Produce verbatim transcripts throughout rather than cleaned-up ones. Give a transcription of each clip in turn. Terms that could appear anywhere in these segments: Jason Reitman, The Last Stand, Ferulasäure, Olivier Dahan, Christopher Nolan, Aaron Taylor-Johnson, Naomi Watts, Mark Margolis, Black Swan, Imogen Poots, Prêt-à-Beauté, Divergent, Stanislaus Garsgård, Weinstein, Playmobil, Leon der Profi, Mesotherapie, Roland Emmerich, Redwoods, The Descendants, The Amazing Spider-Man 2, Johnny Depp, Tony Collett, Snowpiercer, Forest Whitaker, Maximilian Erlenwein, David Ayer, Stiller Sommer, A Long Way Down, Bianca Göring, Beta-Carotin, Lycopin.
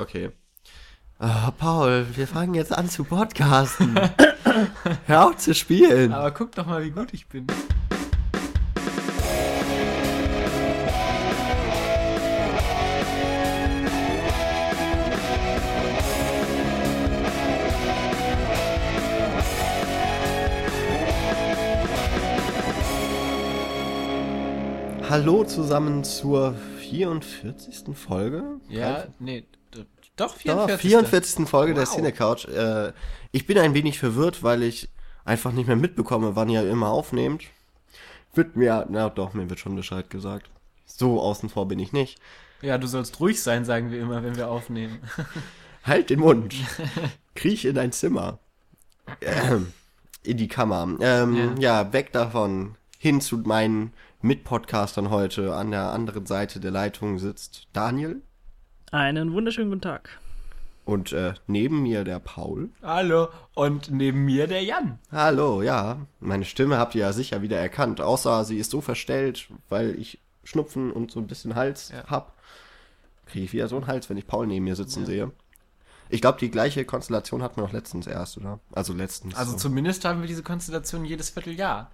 Okay. Oh, Paul, wir fangen jetzt an zu podcasten. Hör auf zu spielen. Aber guck doch mal, wie gut ich bin. Hallo zusammen zur vierundvierzigsten Folge? Ja, nee, doch vierundvierzigste Doch, vierundvierzigste Folge wow. der Cinecouch. Äh, ich bin ein wenig verwirrt, weil ich einfach nicht mehr mitbekomme, wann ihr immer aufnehmt. Wird mir, na doch, mir wird schon Bescheid gesagt. So außen vor bin ich nicht. Ja, du sollst ruhig sein, sagen wir immer, wenn wir aufnehmen. Halt den Mund. Kriech in dein Zimmer. In die Kammer. Ähm, ja. ja, weg davon. Hin zu meinen Mitpodcastern heute. An der anderen Seite der Leitung sitzt Daniel. Einen wunderschönen guten Tag. Und äh, neben mir der Paul. Hallo. Und neben mir der Jan. Hallo, ja. Meine Stimme habt ihr ja sicher wieder erkannt. Außer sie ist so verstellt, weil ich Schnupfen und so ein bisschen Hals ja. hab. Kriege ich wieder so einen Hals, wenn ich Paul neben mir sitzen ja. sehe. Ich glaube, die gleiche Konstellation hatten wir noch letztens erst, oder? Also letztens. Also so. Zumindest haben wir diese Konstellation jedes Vierteljahr.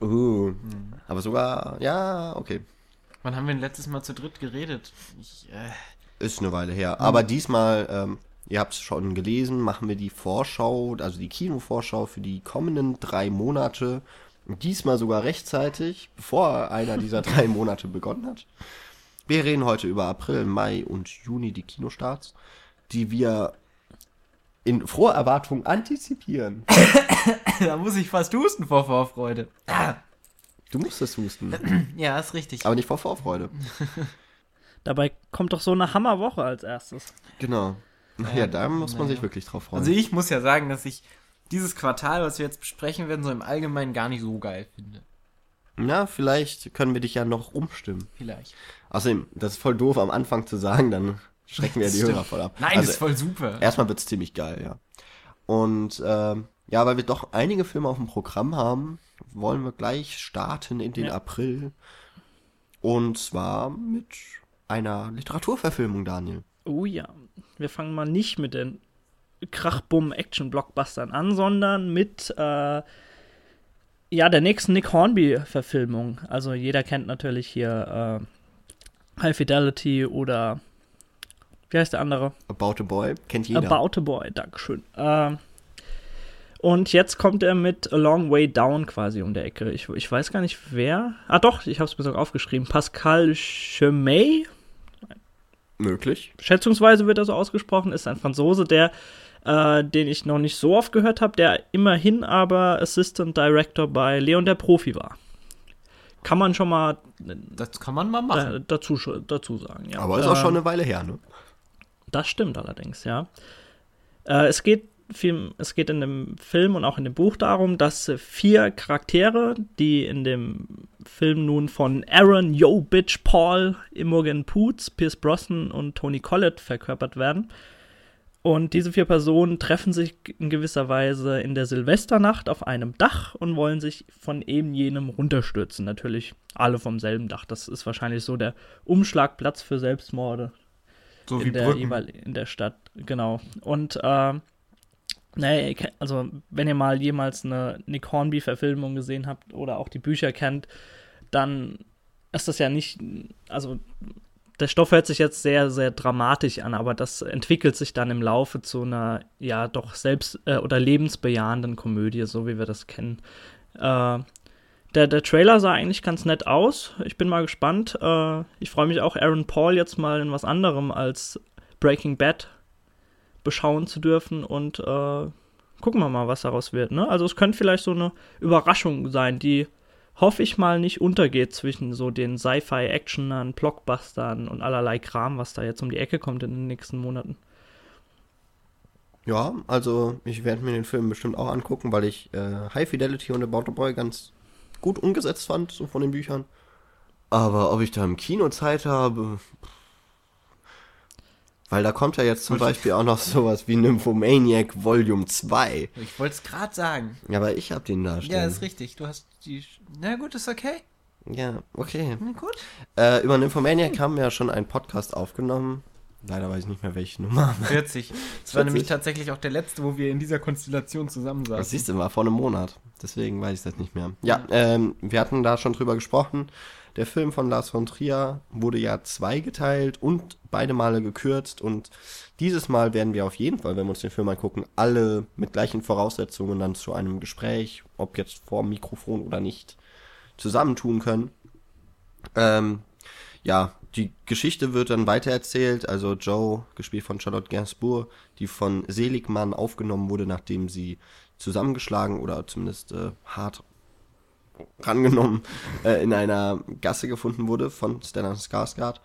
Uh, hm. aber sogar, ja, okay. Wann haben wir denn letztes Mal zu dritt geredet? Ich, äh... Ist eine Weile her. Hm. Aber diesmal, ähm, ihr habt es schon gelesen, machen wir die Vorschau, also die Kinovorschau für die kommenden drei Monate. Diesmal sogar rechtzeitig, bevor einer dieser drei Monate begonnen hat. Wir reden heute über April, Mai und Juni, die Kinostarts, die wir in froher Erwartung antizipieren. Da muss ich fast husten vor Vorfreude. Ah. Du musst das husten. Ja, ist richtig. Aber nicht vor Vorfreude. Dabei kommt doch so eine Hammerwoche als erstes. Genau. Naja, ja, da muss man ja. sich wirklich drauf freuen. Also ich muss ja sagen, dass ich dieses Quartal, was wir jetzt besprechen werden, so im Allgemeinen gar nicht so geil finde. Na, vielleicht können wir dich ja noch umstimmen. Vielleicht. Außerdem, das ist voll doof, am Anfang zu sagen, dann schrecken wir ja die Hörer voll ab. Nein, also, das ist voll super. Erstmal wird's ziemlich geil, ja. Und, ähm, ja, weil wir doch einige Filme auf dem Programm haben, wollen wir gleich starten in den ja. April. Und zwar mit einer Literaturverfilmung, Daniel. Oh ja, wir fangen mal nicht mit den Krachbumm-Action-Blockbustern an, sondern mit äh, ja, der nächsten Nick Hornby-Verfilmung. Also jeder kennt natürlich hier äh, High Fidelity oder, wie heißt der andere? About a Boy, kennt jeder. About a Boy, dankeschön. Ähm. Und jetzt kommt er mit A Long Way Down quasi um der Ecke. Ich, ich weiß gar nicht, wer. Ah doch, ich habe es mir sogar aufgeschrieben. Pascal Chemay? Möglich. Schätzungsweise wird er so ausgesprochen. Ist ein Franzose, der, äh, den ich noch nicht so oft gehört habe, der immerhin aber Assistant Director bei Leon der Profi war. Kann man schon mal Das kann man mal machen. Äh, dazu, dazu sagen, ja. Aber ist auch äh, schon eine Weile her, ne? Das stimmt allerdings, ja. Äh, es geht Film, es geht in dem Film und auch in dem Buch darum, dass vier Charaktere, die in dem Film nun von Aaron, Yo, Bitch, Paul, Imogen Poots, Pierce Brosnan und Tony Collett verkörpert werden. Und diese vier Personen treffen sich in gewisser Weise in der Silvesternacht auf einem Dach und wollen sich von eben jenem runterstürzen. Natürlich alle vom selben Dach. Das ist wahrscheinlich so der Umschlagplatz für Selbstmorde. So in wie der Brücken. In der Stadt, genau. Und, äh, naja, also wenn ihr mal jemals eine Nick Hornby-Verfilmung gesehen habt oder auch die Bücher kennt, dann ist das ja nicht, also der Stoff hört sich jetzt sehr, sehr dramatisch an, aber das entwickelt sich dann im Laufe zu einer, ja, doch selbst- äh, oder lebensbejahenden Komödie, so wie wir das kennen. Äh, der, der Trailer sah eigentlich ganz nett aus, ich bin mal gespannt. Äh, ich freue mich auch, Aaron Paul jetzt mal in was anderem als Breaking Bad beschauen zu dürfen und äh, gucken wir mal, was daraus wird. Ne? Also es könnte vielleicht so eine Überraschung sein, die hoffe ich mal nicht untergeht zwischen so den Sci-Fi-Actionern, Blockbustern und allerlei Kram, was da jetzt um die Ecke kommt in den nächsten Monaten. Ja, also ich werde mir den Film bestimmt auch angucken, weil ich äh, High Fidelity und About a Boy ganz gut umgesetzt fand, so von den Büchern. Aber ob ich da im Kino Zeit habe... Weil da kommt ja jetzt zum Beispiel auch noch sowas wie Nymphomaniac Volume zwei. Ich wollte es gerade sagen. Ja, aber ich hab den da stehen. Ja, ist richtig. Du hast die... Na gut, ist okay. Ja, okay. Na gut. Äh, über Nymphomaniac haben wir ja schon einen Podcast aufgenommen. Leider weiß ich nicht mehr, welche Nummer. vierzig. Das war vierzig. Nämlich tatsächlich auch der letzte, wo wir in dieser Konstellation zusammen saßen. Das siehst du, war vor einem Monat. Deswegen weiß ich das nicht mehr. Ja, ähm, wir hatten da schon drüber gesprochen. Der Film von Lars von Trier wurde ja zweigeteilt und beide Male gekürzt. Und dieses Mal werden wir auf jeden Fall, wenn wir uns den Film angucken, alle mit gleichen Voraussetzungen dann zu einem Gespräch, ob jetzt vor dem Mikrofon oder nicht, zusammentun können. Ähm, ja, die Geschichte wird dann weitererzählt, also Joe, gespielt von Charlotte Gainsbourg, die von Seligmann aufgenommen wurde, nachdem sie zusammengeschlagen oder zumindest äh, hart rangenommen äh, in einer Gasse gefunden wurde von Stanislaus Garsgård.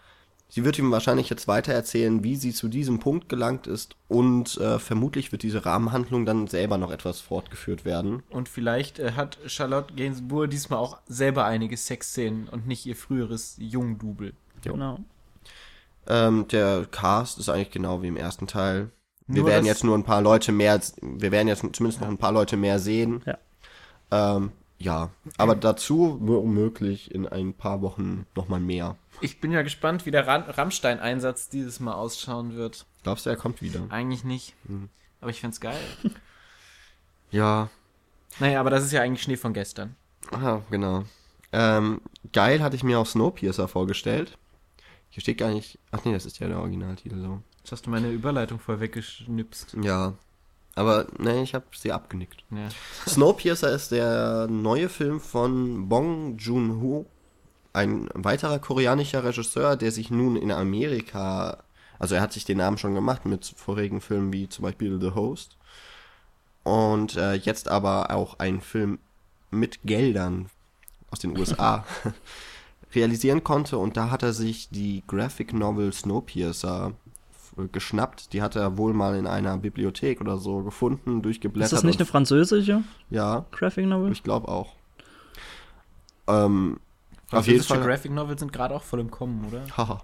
Sie wird ihm wahrscheinlich jetzt weitererzählen, wie sie zu diesem Punkt gelangt ist und äh, vermutlich wird diese Rahmenhandlung dann selber noch etwas fortgeführt werden. Und vielleicht äh, hat Charlotte Gainsbourg diesmal auch selber einige Sexszenen und nicht ihr früheres Jungdubel. Jo. Genau. Ähm, der Cast ist eigentlich genau wie im ersten Teil. Wir nur werden jetzt nur ein paar Leute mehr, wir werden jetzt zumindest ja. noch ein paar Leute mehr sehen. Ja. Ähm, ja, aber dazu womöglich in ein paar Wochen nochmal mehr. Ich bin ja gespannt, wie der Rammstein-Einsatz dieses Mal ausschauen wird. Glaubst du, er kommt wieder? Eigentlich nicht. Mhm. Aber ich find's geil. Ja. Naja, aber das ist ja eigentlich Schnee von gestern. Ah, genau. Ähm, geil hatte ich mir auch Snowpiercer vorgestellt. Hier steht gar nicht... Ach nee, das ist ja der Originaltitel so. Jetzt hast du meine Überleitung voll weggeschnipst. Ja. Aber nee, ich habe sie abgenickt. Ja. Snowpiercer ist der neue Film von Bong Joon-Ho. Ein weiterer koreanischer Regisseur, der sich nun in Amerika... Also er hat sich den Namen schon gemacht mit vorigen Filmen wie zum Beispiel The Host. Und äh, jetzt aber auch einen Film mit Geldern aus den U S A realisieren konnte. Und da hat er sich die Graphic Novel Snowpiercer f- geschnappt. Die hat er wohl mal in einer Bibliothek oder so gefunden, durchgeblättert. Ist das nicht eine französische? Ja. Graphic Novel? Ich glaube auch. Ähm, auf jeden Fall. Graphic Novels sind gerade auch voll im Kommen, oder? Haha.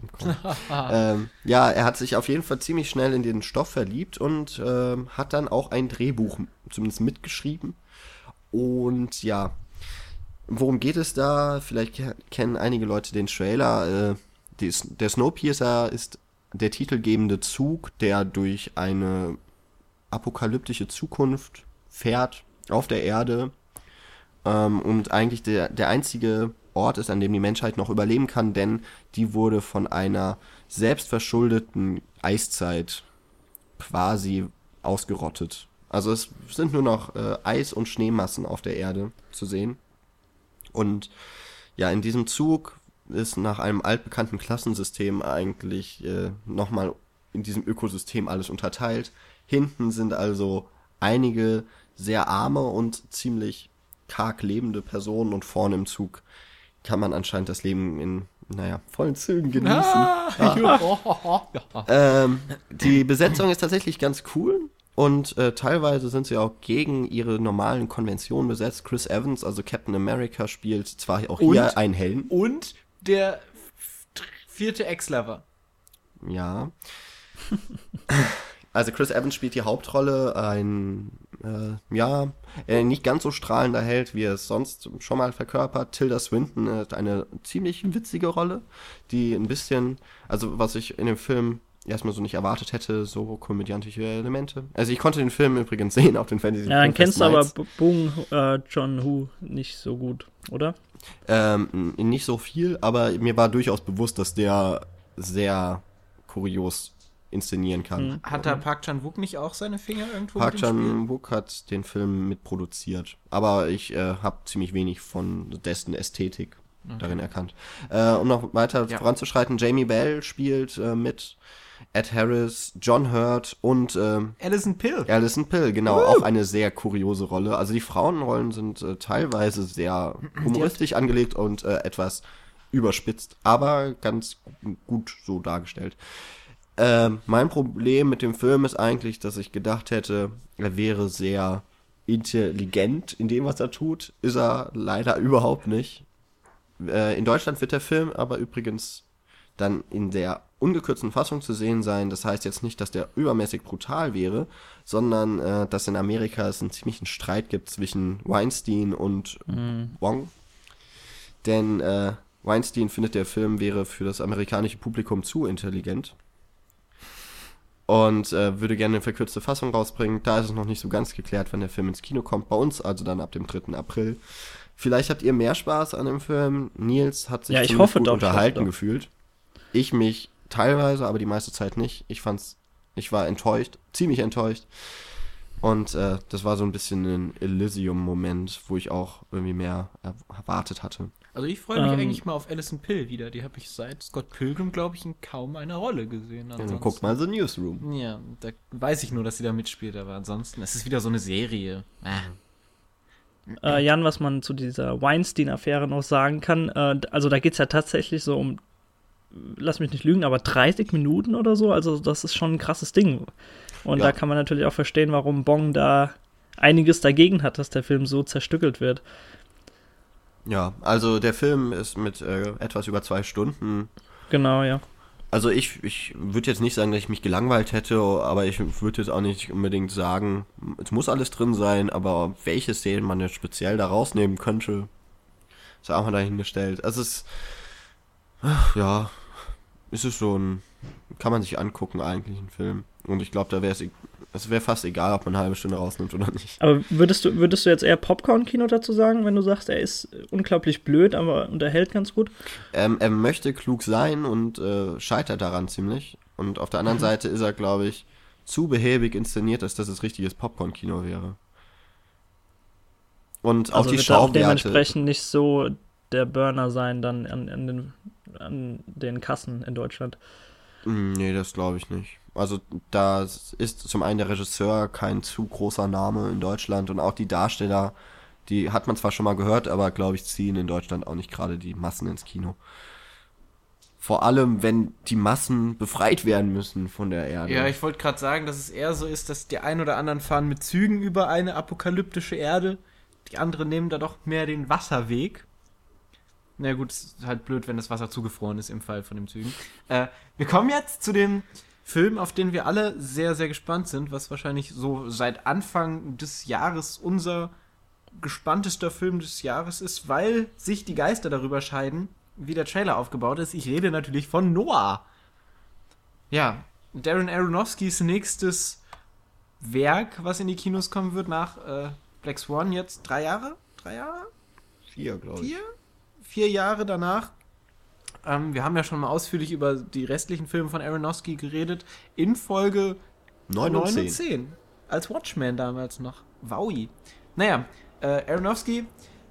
Im Kommen. ähm, ja, er hat sich auf jeden Fall ziemlich schnell in den Stoff verliebt und ähm, hat dann auch ein Drehbuch zumindest mitgeschrieben. Und ja, worum geht es da? Vielleicht ke- kennen einige Leute den Trailer. Äh, die, der Snowpiercer ist der titelgebende Zug, der durch eine apokalyptische Zukunft fährt auf der Erde. Ähm, und eigentlich der, der einzige Ort ist, an dem die Menschheit noch überleben kann, denn die wurde von einer selbstverschuldeten Eiszeit quasi ausgerottet. Also es sind nur noch äh, Eis- und Schneemassen auf der Erde zu sehen. Und ja, in diesem Zug ist nach einem altbekannten Klassensystem eigentlich äh, nochmal in diesem Ökosystem alles unterteilt. Hinten sind also einige sehr arme und ziemlich karg lebende Personen und vorne im Zug kann man anscheinend das Leben in, naja, vollen Zügen genießen. Ah, ja. ähm, die Besetzung ist tatsächlich ganz cool. Und äh, teilweise sind sie auch gegen ihre normalen Konventionen besetzt. Chris Evans, also Captain America, spielt zwar auch und, hier einen Helden. Und der vierte Ex-Lover. Ja. Also Chris Evans spielt die Hauptrolle, ein, äh, ja, äh, nicht ganz so strahlender Held, wie er es sonst schon mal verkörpert. Tilda Swinton hat eine ziemlich witzige Rolle, die ein bisschen, also was ich in dem Film... erstmal so nicht erwartet hätte, so komödiantische Elemente. Also ich konnte den Film übrigens sehen, auch den Fantasy. Ja, dann kennst du aber Bong äh, Joon-ho nicht so gut, oder? Ähm, nicht so viel, aber mir war durchaus bewusst, dass der sehr kurios inszenieren kann. Hm. Hat da Park Chan-Wook nicht auch seine Finger irgendwo Park mit dem Spiel? Park Chan-Wook hat den Film mitproduziert, aber ich äh, habe ziemlich wenig von dessen Ästhetik okay. darin erkannt. Äh, um noch weiter ja. voranzuschreiten, Jamie Bell spielt äh, mit Ed Harris, John Hurt und ähm, Alison Pill. Alison Pill, genau, uh. auch eine sehr kuriose Rolle. Also die Frauenrollen sind äh, teilweise sehr humoristisch angelegt und äh, etwas überspitzt, aber ganz gut so dargestellt. Ähm, mein Problem mit dem Film ist eigentlich, dass ich gedacht hätte, er wäre sehr intelligent in dem, was er tut. Ist er leider überhaupt nicht. Äh, in Deutschland wird der Film aber übrigens dann in der ungekürzten Fassung zu sehen sein. Das heißt jetzt nicht, dass der übermäßig brutal wäre, sondern äh, dass in Amerika es einen ziemlichen Streit gibt zwischen Weinstein und mm. Wong. Denn äh, Weinstein findet, der Film wäre für das amerikanische Publikum zu intelligent. und äh, würde gerne eine verkürzte Fassung rausbringen. Da ist es noch nicht so ganz geklärt, wann der Film ins Kino kommt. Bei uns also dann ab dem dritten April. Vielleicht habt ihr mehr Spaß an dem Film. Nils hat sich ja, ich hoffe gut doch, unterhalten ich hoffe gefühlt. Doch. Ich mich teilweise, aber die meiste Zeit nicht. Ich fand's, ich war enttäuscht, ziemlich enttäuscht. Und äh, das war so ein bisschen ein Elysium-Moment, wo ich auch irgendwie mehr erwartet hatte. Also ich freue mich ähm, eigentlich mal auf Alison Pill wieder. Die habe ich seit Scott Pilgrim, glaube ich, in kaum einer Rolle gesehen. Ansonsten, ja, guck mal The Newsroom. Ja, da weiß ich nur, dass sie da mitspielt, aber ansonsten, es ist wieder so eine Serie. Ah. Äh, Jan, was man zu dieser Weinstein-Affäre noch sagen kann, äh, also da geht es ja tatsächlich so um, lass mich nicht lügen, aber dreißig Minuten oder so, also das ist schon ein krasses Ding. Und ja, da kann man natürlich auch verstehen, warum Bong da einiges dagegen hat, dass der Film so zerstückelt wird. Ja, also der Film ist mit äh, etwas über zwei Stunden. Genau, ja. Also ich, ich würde jetzt nicht sagen, dass ich mich gelangweilt hätte, aber ich würde jetzt auch nicht unbedingt sagen, es muss alles drin sein, aber welche Szenen man jetzt speziell da rausnehmen könnte, ist auch mal dahingestellt. Also es, ach, ja, ist es so ein, kann man sich angucken eigentlich, ein Film. Und ich glaube, da wäre es, es wäre fast egal, ob man eine halbe Stunde rausnimmt oder nicht. Aber würdest du, würdest du jetzt eher Popcorn-Kino dazu sagen, wenn du sagst, er ist unglaublich blöd, aber unterhält ganz gut? Ähm, er möchte klug sein und äh, scheitert daran ziemlich. Und auf der anderen mhm. Seite ist er, glaube ich, zu behäbig inszeniert, als dass es richtiges Popcorn-Kino wäre. Und also auch die Schauwerte. Also dementsprechend nicht so der Burner sein dann an, an, den, an den Kassen in Deutschland. Nee, das glaube ich nicht. Also da ist zum einen der Regisseur kein zu großer Name in Deutschland und auch die Darsteller, die hat man zwar schon mal gehört, aber glaube ich ziehen in Deutschland auch nicht gerade die Massen ins Kino. Vor allem, wenn die Massen befreit werden müssen von der Erde. Ja, ich wollte gerade sagen, dass es eher so ist, dass die einen oder anderen fahren mit Zügen über eine apokalyptische Erde, die anderen nehmen da doch mehr den Wasserweg. Na gut, ist halt blöd, wenn das Wasser zugefroren ist im Fall von dem Zügen. Äh, wir kommen jetzt zu dem Film, auf den wir alle sehr, sehr gespannt sind, was wahrscheinlich so seit Anfang des Jahres unser gespanntester Film des Jahres ist, weil sich die Geister darüber scheiden, wie der Trailer aufgebaut ist. Ich rede natürlich von Noah. Ja, Darren Aronofskys nächstes Werk, was in die Kinos kommen wird, nach äh, Black Swan jetzt drei Jahre? Drei Jahre? Vier, glaube ich. Vier? Vier Jahre danach. Ähm, wir haben ja schon mal ausführlich über die restlichen Filme von Aronofsky geredet. In Folge neun und zehn. Als Watchmen damals noch. Wowie. Naja, äh, Aronofsky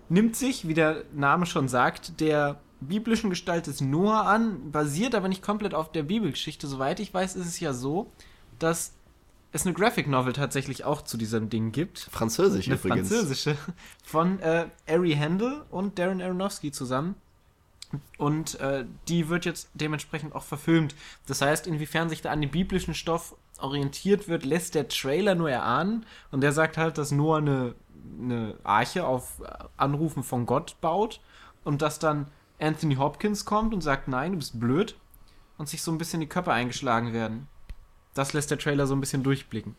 nimmt sich, wie der Name schon sagt, der biblischen Gestalt des Noah an, basiert aber nicht komplett auf der Bibelgeschichte. Soweit ich weiß, ist es ja so, dass es eine Graphic Novel tatsächlich auch zu diesem Ding gibt. Französisch eine übrigens. Französische. Von äh, Ari Handel und Darren Aronofsky zusammen. Und äh, die wird jetzt dementsprechend auch verfilmt. Das heißt, inwiefern sich da an den biblischen Stoff orientiert wird, lässt der Trailer nur erahnen. Und der sagt halt, dass Noah eine, eine Arche auf Anrufen von Gott baut. Und dass dann Anthony Hopkins kommt und sagt, nein, du bist blöd. Und sich so ein bisschen die Köpfe eingeschlagen werden. Das lässt der Trailer so ein bisschen durchblicken.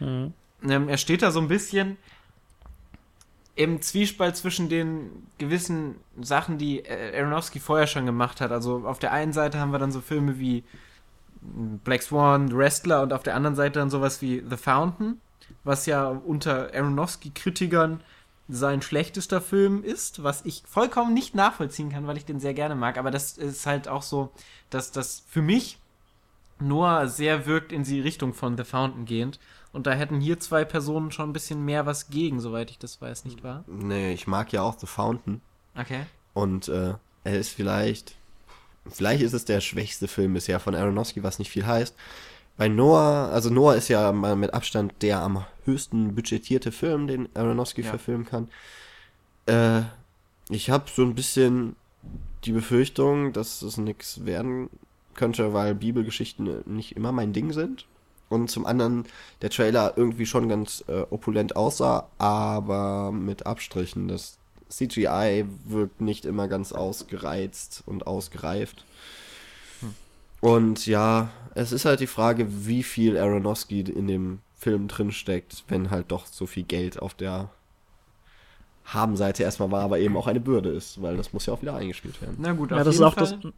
Mhm. Ähm, er steht da so ein bisschen im Zwiespalt zwischen den gewissen Sachen, die Aronofsky vorher schon gemacht hat. Also auf der einen Seite haben wir dann so Filme wie Black Swan, The Wrestler und auf der anderen Seite dann sowas wie The Fountain, was ja unter Aronofsky-Kritikern sein schlechtester Film ist, was ich vollkommen nicht nachvollziehen kann, weil ich den sehr gerne mag. Aber das ist halt auch so, dass das für mich Noah sehr wirkt in die Richtung von The Fountain gehend. Und da hätten hier zwei Personen schon ein bisschen mehr was gegen, soweit ich das weiß, nicht wahr? Nee, ich mag ja auch The Fountain. Okay. Und äh, er ist vielleicht, vielleicht ist es der schwächste Film bisher von Aronofsky, was nicht viel heißt. Bei Noah, also Noah ist ja mit Abstand der am höchsten budgetierte Film, den Aronofsky ja. verfilmen kann. Äh, ich habe so ein bisschen die Befürchtung, dass es nichts werden könnte, weil Bibelgeschichten nicht immer mein Ding sind. Und zum anderen, der Trailer irgendwie schon ganz äh, opulent aussah, aber mit Abstrichen. Das C G I wirkt nicht immer ganz ausgereizt und ausgereift. Hm. Und ja, es ist halt die Frage, wie viel Aronofsky in dem Film drinsteckt, wenn halt doch so viel Geld auf der Habenseite erstmal war, aber eben auch eine Bürde ist, weil das muss ja auch wieder eingespielt werden. Na gut, auf ja, das jeden ist auch Fall. Das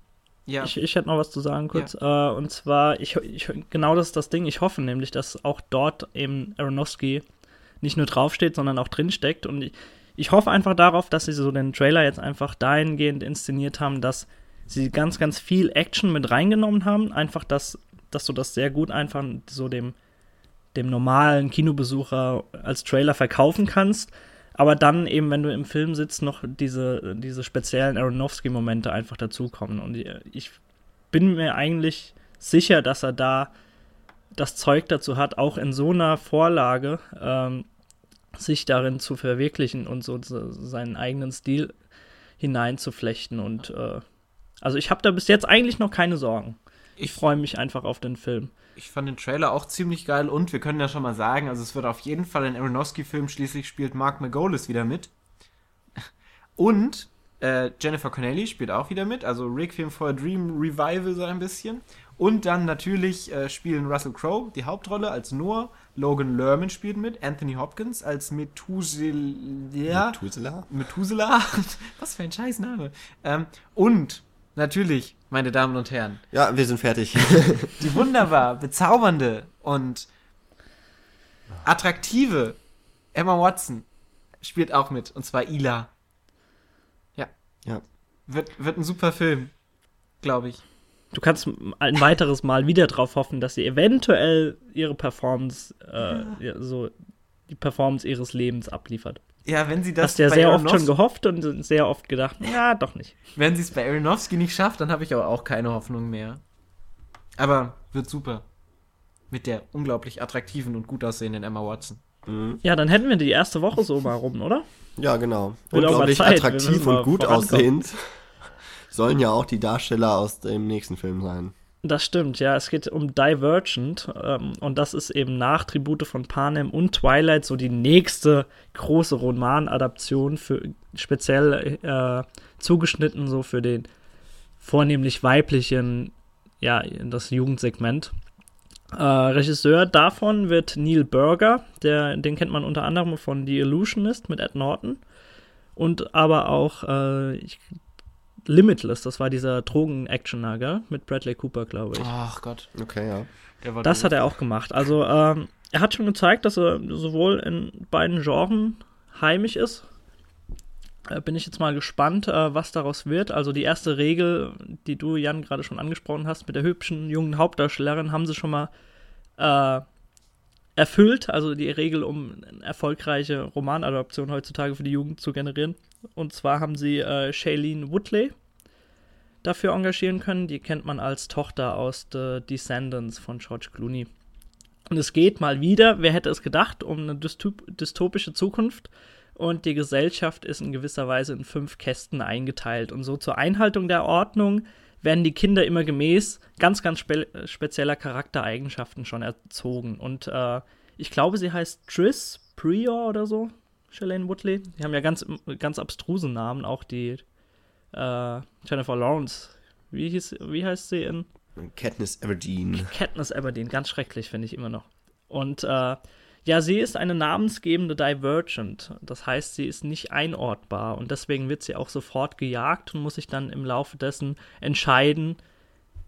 Ja. Ich, ich hätte noch was zu sagen kurz. Ja. Äh, und zwar, ich, ich, genau das ist das Ding. Ich hoffe nämlich, dass auch dort eben Aronofsky nicht nur draufsteht, sondern auch drinsteckt. Und ich, ich hoffe einfach darauf, dass sie so den Trailer jetzt einfach dahingehend inszeniert haben, dass sie ganz, ganz viel Action mit reingenommen haben. Einfach, dass, dass du das sehr gut einfach so dem, dem normalen Kinobesucher als Trailer verkaufen kannst. Aber dann eben, wenn du im Film sitzt, noch diese, diese speziellen Aronofsky-Momente einfach dazukommen. Und ich bin mir eigentlich sicher, dass er da das Zeug dazu hat, auch in so einer Vorlage ähm, sich darin zu verwirklichen und so seinen eigenen Stil hineinzuflechten. Und äh, also ich habe da bis jetzt eigentlich noch keine Sorgen. Ich freue mich einfach auf den Film. Ich fand den Trailer auch ziemlich geil und wir können ja schon mal sagen, also es wird auf jeden Fall ein Aronofsky-Film, schließlich spielt Mark Margolis wieder mit. Und äh, Jennifer Connelly spielt auch wieder mit, also Requiem for a Dream Revival so ein bisschen. Und dann natürlich äh, spielen Russell Crowe die Hauptrolle als Noah, Logan Lerman spielt mit, Anthony Hopkins als Methuselah. Methuselah? Methuselah. Was für ein scheiß Name. Ähm, und natürlich, meine Damen und Herren. Ja, wir sind fertig. Die wunderbar bezaubernde und attraktive Emma Watson spielt auch mit, und zwar Ila. Ja. Ja. Wird, wird ein super Film, glaube ich. Du kannst ein weiteres Mal wieder drauf hoffen, dass sie eventuell ihre Performance, äh, ja. so die Performance ihres Lebens abliefert. Ja, wenn sie das hast du ja sehr Aronofsky oft schon gehofft und sehr oft gedacht, ja, doch nicht. Wenn sie es bei Aronofsky nicht schafft, dann habe ich aber auch keine Hoffnung mehr. Aber wird super. Mit der unglaublich attraktiven und gut aussehenden Emma Watson. Mhm. Ja, dann hätten wir die erste Woche so mal rum, oder? Ja, genau. Wird unglaublich attraktiv und gut aussehend sollen ja auch die Darsteller aus dem nächsten Film sein. Das stimmt, ja. Es geht um Divergent ähm, und das ist eben nach Tribute von Panem und Twilight so die nächste große Romanadaption für speziell äh, zugeschnitten so für den vornehmlich weiblichen, ja, das Jugendsegment. Äh, Regisseur davon wird Neil Burger, der, den kennt man unter anderem von The Illusionist mit Ed Norton und aber auch äh, ich Limitless, das war dieser Drogen-Actioner, gell? Mit Bradley Cooper, glaube ich. Ach Gott. Okay, ja. Der war das hat er auch gemacht. Also, ähm, er hat schon gezeigt, dass er sowohl in beiden Genren heimisch ist. Äh, bin ich jetzt mal gespannt, äh, was daraus wird. Also, die erste Regel, die du, Jan, gerade schon angesprochen hast, mit der hübschen, jungen Hauptdarstellerin, haben sie schon mal äh, erfüllt. Also, die Regel, um eine erfolgreiche Romanadaption heutzutage für die Jugend zu generieren. Und zwar haben sie äh, Shailene Woodley dafür engagieren können. Die kennt man als Tochter aus The Descendants von George Clooney. Und es geht mal wieder, wer hätte es gedacht, um eine dystop- dystopische Zukunft. Und die Gesellschaft ist in gewisser Weise in fünf Kästen eingeteilt. Und so zur Einhaltung der Ordnung werden die Kinder immer gemäß ganz, ganz spe- spezieller Charaktereigenschaften schon erzogen. Und äh, ich glaube, sie heißt Tris Prior oder so. Shailene Woodley. Die haben ja ganz, ganz abstruse Namen, auch die äh, Jennifer Lawrence. Wie, hieß, wie heißt sie in? Katniss Everdeen. Katniss Everdeen, ganz schrecklich, finde ich immer noch. Und äh, ja, sie ist eine namensgebende Divergent. Das heißt, sie ist nicht einordbar und deswegen wird sie auch sofort gejagt und muss sich dann im Laufe dessen entscheiden,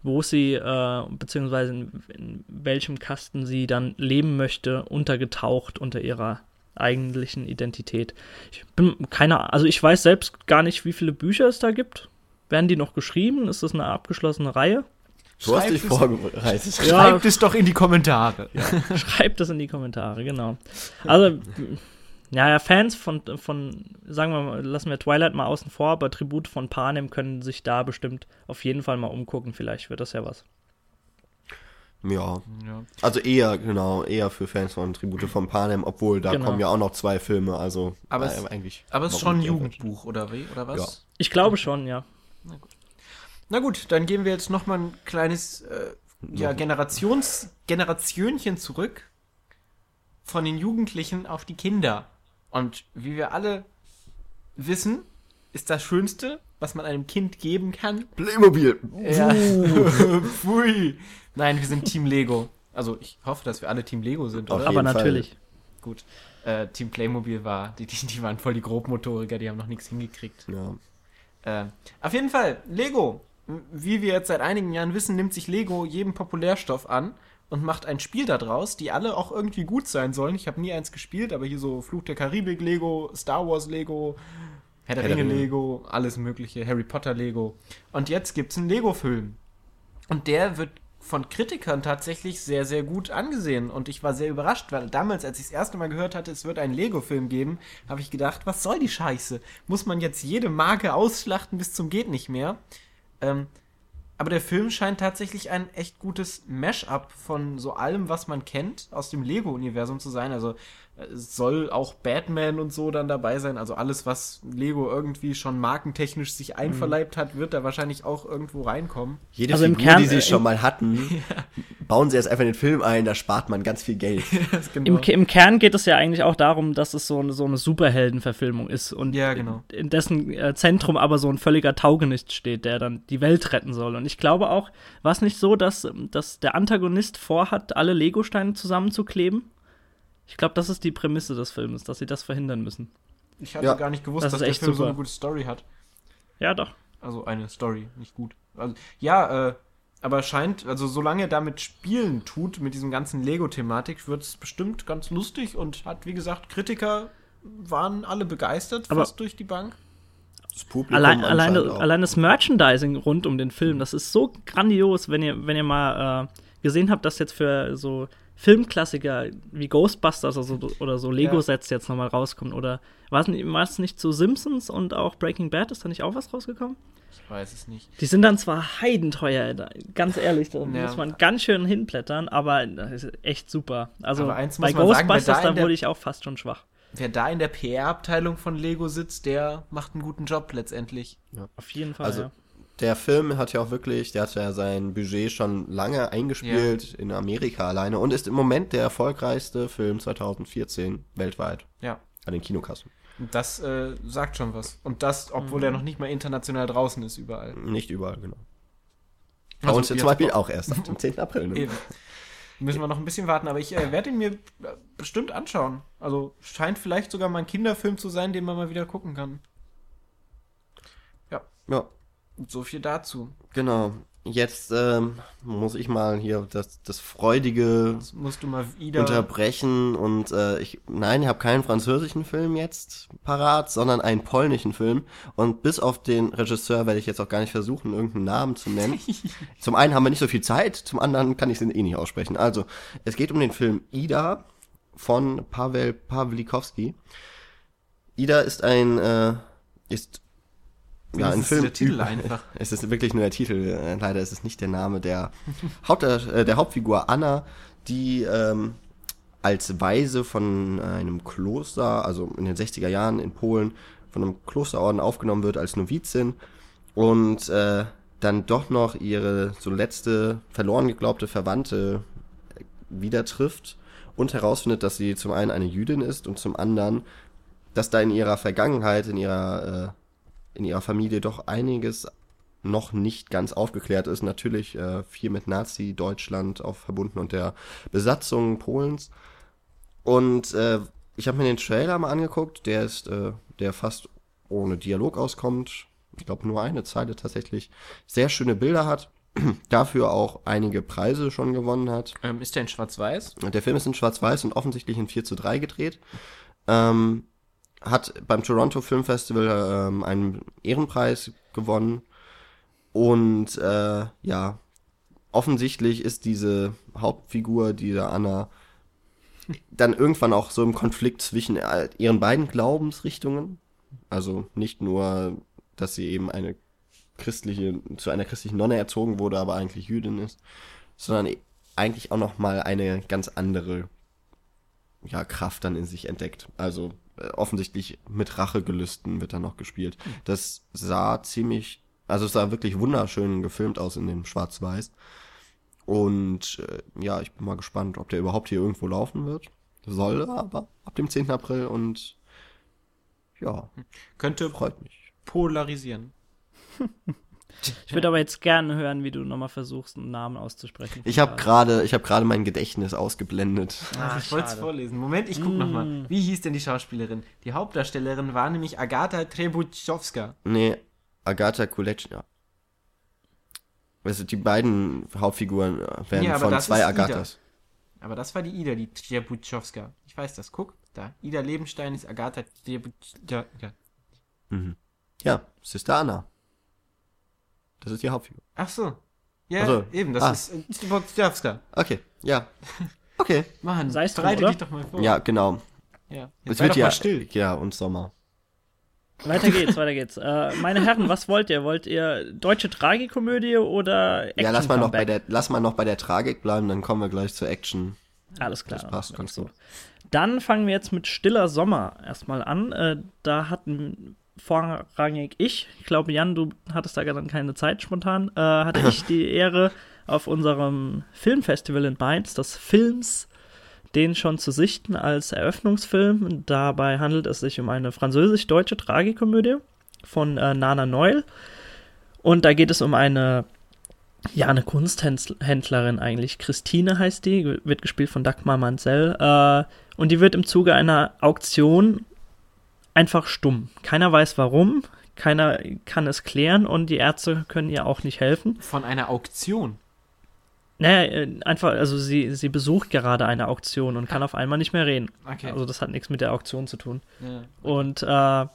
wo sie, äh, beziehungsweise in, in welchem Kasten sie dann leben möchte, untergetaucht unter ihrer eigentlichen Identität. Ich bin keine, also ich weiß selbst gar nicht, wie viele Bücher es da gibt. Werden die noch geschrieben? Ist das eine abgeschlossene Reihe? Du hast dich vorbereitet. Schreibt ja. es doch in die Kommentare. Ja. Schreibt es in die Kommentare, genau. Also, naja, Fans von, von, sagen wir mal, lassen wir Twilight mal außen vor, aber Tribut von Panem können sich da bestimmt auf jeden Fall mal umgucken. Vielleicht wird das ja was. Ja. ja, also eher, genau, eher für Fans von Tribute von Panem, obwohl da genau. kommen ja auch noch zwei Filme, also aber es, äh, eigentlich. Aber es ist schon ein Jugendbuch, oder wie, oder was? Ja. Ich glaube schon, ja. Na gut, Na gut dann gehen wir jetzt nochmal ein kleines äh, ja, Generations, Generationchen zurück von den Jugendlichen auf die Kinder. Und wie wir alle wissen, ist das Schönste, was man einem Kind geben kann. Playmobil. Ja. Pfui. Nein, wir sind Team Lego. Also ich hoffe, dass wir alle Team Lego sind, oder? Aber natürlich. Gut. Äh, Team Playmobil war, die, die, die waren voll die Grobmotoriker, die haben noch nichts hingekriegt. Ja. Äh, auf jeden Fall, Lego. wie wir jetzt seit einigen Jahren wissen, nimmt sich Lego jedem Populärstoff an und macht ein Spiel daraus, die alle auch irgendwie gut sein sollen. Ich habe nie eins gespielt, aber hier so Fluch der Karibik Lego, Star Wars Lego, Herr der Ringe Lego, alles mögliche, Harry Potter Lego. Und jetzt gibt's einen Lego-Film. Und der wird von Kritikern tatsächlich sehr, sehr gut angesehen. Und ich war sehr überrascht, weil damals, als ich das erste Mal gehört hatte, es wird einen Lego-Film geben, habe ich gedacht, was soll die Scheiße? Muss man jetzt jede Marke ausschlachten bis zum geht nicht mehr? Ähm, aber der Film scheint tatsächlich ein echt gutes Mash-up von so allem, was man kennt, aus dem Lego-Universum zu sein. Also es soll auch Batman und so dann dabei sein. Also alles, was Lego irgendwie schon markentechnisch sich einverleibt hat, wird da wahrscheinlich auch irgendwo reinkommen. Jede also Figur, im Kern, die sie äh, schon mal hatten, ja. bauen sie erst einfach in den Film ein, da spart man ganz viel Geld. Genau. Im, Im Kern geht es ja eigentlich auch darum, dass es so eine, so eine Superheldenverfilmung ist und ja, genau. in dessen Zentrum aber so ein völliger Taugenicht steht, der dann die Welt retten soll. Und ich glaube auch, war es nicht so, dass, dass der Antagonist vorhat, alle Legosteine zusammenzukleben? Ich glaube, das ist die Prämisse des Films, dass sie das verhindern müssen. Ich hatte ja. gar nicht gewusst, das dass der Film super. so eine gute Story hat. Ja, doch. Also eine Story, nicht gut. Also, ja, äh, aber scheint, also solange er damit spielen tut, mit diesem ganzen Lego-Thematik, wird es bestimmt ganz lustig und hat, wie gesagt, Kritiker waren alle begeistert, aber fast durch die Bank. Das Publikum allein, alleine, allein das Merchandising rund um den Film, das ist so grandios, wenn ihr, wenn ihr mal äh, gesehen habt, dass jetzt für so Filmklassiker wie Ghostbusters oder so, oder so Lego-Sets ja. jetzt nochmal rauskommen. Oder war es nicht, nicht zu Simpsons und auch Breaking Bad? Ist da nicht auch was rausgekommen? Ich weiß es nicht. Die sind dann zwar heidenteuer, ganz ehrlich, da ja. muss man ganz schön hinblättern, aber das ist echt super. Also bei Ghostbusters, sagen, da, da wurde ich auch fast schon schwach. Wer da in der P R-Abteilung von Lego sitzt, der macht einen guten Job letztendlich. Ja. Auf jeden Fall, also, ja. Der Film hat ja auch wirklich, der hat ja sein Budget schon lange eingespielt, ja. in Amerika alleine, und ist im Moment der erfolgreichste Film zwanzig vierzehn weltweit. Ja. An den Kinokassen. Das äh, sagt schon was. Und das, obwohl mhm. er noch nicht mal international draußen ist, überall. Nicht überall, genau. Bei also, uns jetzt zum Beispiel auch erst ab dem zehnten April. Ne? Eben. Müssen wir noch ein bisschen warten, aber ich äh, werde ihn mir bestimmt anschauen. Also scheint vielleicht sogar mal ein Kinderfilm zu sein, den man mal wieder gucken kann. Ja. Ja. So viel dazu. Genau. Jetzt ähm, muss ich mal hier das, das Freudige das musst du mal wieder unterbrechen. Und äh, ich nein, ich habe keinen französischen Film jetzt parat, sondern einen polnischen Film. Und bis auf den Regisseur werde ich jetzt auch gar nicht versuchen, irgendeinen Namen zu nennen. Zum einen haben wir nicht so viel Zeit, zum anderen kann ich den eh nicht aussprechen. Also, es geht um den Film Ida von Paweł Pawlikowski. Ida ist ein... Äh, ist Ja, ein Film. Der Titel einfach. Es ist wirklich nur der Titel. Leider ist es nicht der Name der, Haupt, äh, der Hauptfigur Anna, die ähm, als Waise von einem Kloster, also in den sechziger Jahren in Polen, von einem Klosterorden aufgenommen wird als Novizin und äh, dann doch noch ihre so letzte verloren geglaubte Verwandte wieder trifft und herausfindet, dass sie zum einen eine Jüdin ist und zum anderen, dass da in ihrer Vergangenheit, in ihrer äh, in ihrer Familie doch einiges noch nicht ganz aufgeklärt ist. Natürlich äh, viel mit Nazi-Deutschland auch verbunden und der Besatzung Polens. Und äh, ich habe mir den Trailer mal angeguckt, der ist, äh, der fast ohne Dialog auskommt. Ich glaube, nur eine Zeile tatsächlich. Sehr schöne Bilder hat, dafür auch einige Preise schon gewonnen hat. Ähm, ist der in Schwarz-Weiß? Der Film ist in Schwarz-Weiß und offensichtlich in vier zu drei gedreht. Ähm, Hat beim Toronto Film Festival ähm, einen Ehrenpreis gewonnen. Und äh, ja, offensichtlich ist diese Hauptfigur, diese Anna, dann irgendwann auch so im Konflikt zwischen ihren beiden Glaubensrichtungen. Also nicht nur, dass sie eben eine christliche, zu einer christlichen Nonne erzogen wurde, aber eigentlich Jüdin ist, sondern eigentlich auch nochmal eine ganz andere ja, Kraft dann in sich entdeckt. Also offensichtlich mit Rachegelüsten wird dann noch gespielt. Das sah ziemlich, also es sah wirklich wunderschön gefilmt aus in dem Schwarz-Weiß. Und äh, ja, ich bin mal gespannt, ob der überhaupt hier irgendwo laufen wird. Soll aber ab dem zehnten April und ja. Könnte freut mich. Polarisieren. Ich würde aber jetzt gerne hören, wie du nochmal versuchst, einen Namen auszusprechen. Ich habe gerade ich hab gerade mein Gedächtnis ausgeblendet. Ach, ich wollte es vorlesen. Moment, ich gucke mm. nochmal. Wie hieß denn die Schauspielerin? Die Hauptdarstellerin war nämlich Agata Trzebuchowska. Nee, Agata Kuleczna. Also die beiden Hauptfiguren werden ja, von zwei Agatas. Ida. Aber das war die Ida, die Trzebuchowska. Ich weiß das, guck, da. Ida Lebenstein ist Agata Trzebuchowska. Ja. Mhm. Ja, Sister Anna. Das ist die Hauptfigur. Ach so. Ja, also, eben, das ah. ist äh, Trzebuchowska. Okay, ja. Okay. Mann, sei es drum, bereite dich doch mal vor. Ja, genau. Ja. Jetzt es wird doch ja, mal still. Ja, und Sommer. Weiter geht's, weiter geht's. Äh, meine Herren, was wollt ihr? Wollt ihr deutsche Tragikomödie oder Action? Ja, lass mal, noch bei der, lass mal noch bei der Tragik bleiben, dann kommen wir gleich zur Action. Alles klar. Das passt ganz gut. Dann fangen wir jetzt mit Stiller Sommer erstmal an. Äh, da hatten vorrangig ich, ich glaube, Jan, du hattest da dann keine Zeit spontan, äh, hatte ich die Ehre, auf unserem Filmfestival in Mainz, das Films, den schon zu sichten als Eröffnungsfilm. Dabei handelt es sich um eine französisch-deutsche Tragikomödie von äh, Nana Noël. Und da geht es um eine, ja, eine Kunsthändlerin eigentlich. Christine heißt die, wird gespielt von Dagmar Mansell. Äh, und die wird im Zuge einer Auktion einfach stumm. Keiner weiß warum, keiner kann es klären und die Ärzte können ihr auch nicht helfen. Von einer Auktion? Naja, einfach, also sie, sie besucht gerade eine Auktion und kann auf einmal nicht mehr reden. Okay. Also das hat nichts mit der Auktion zu tun. Ja. Und äh,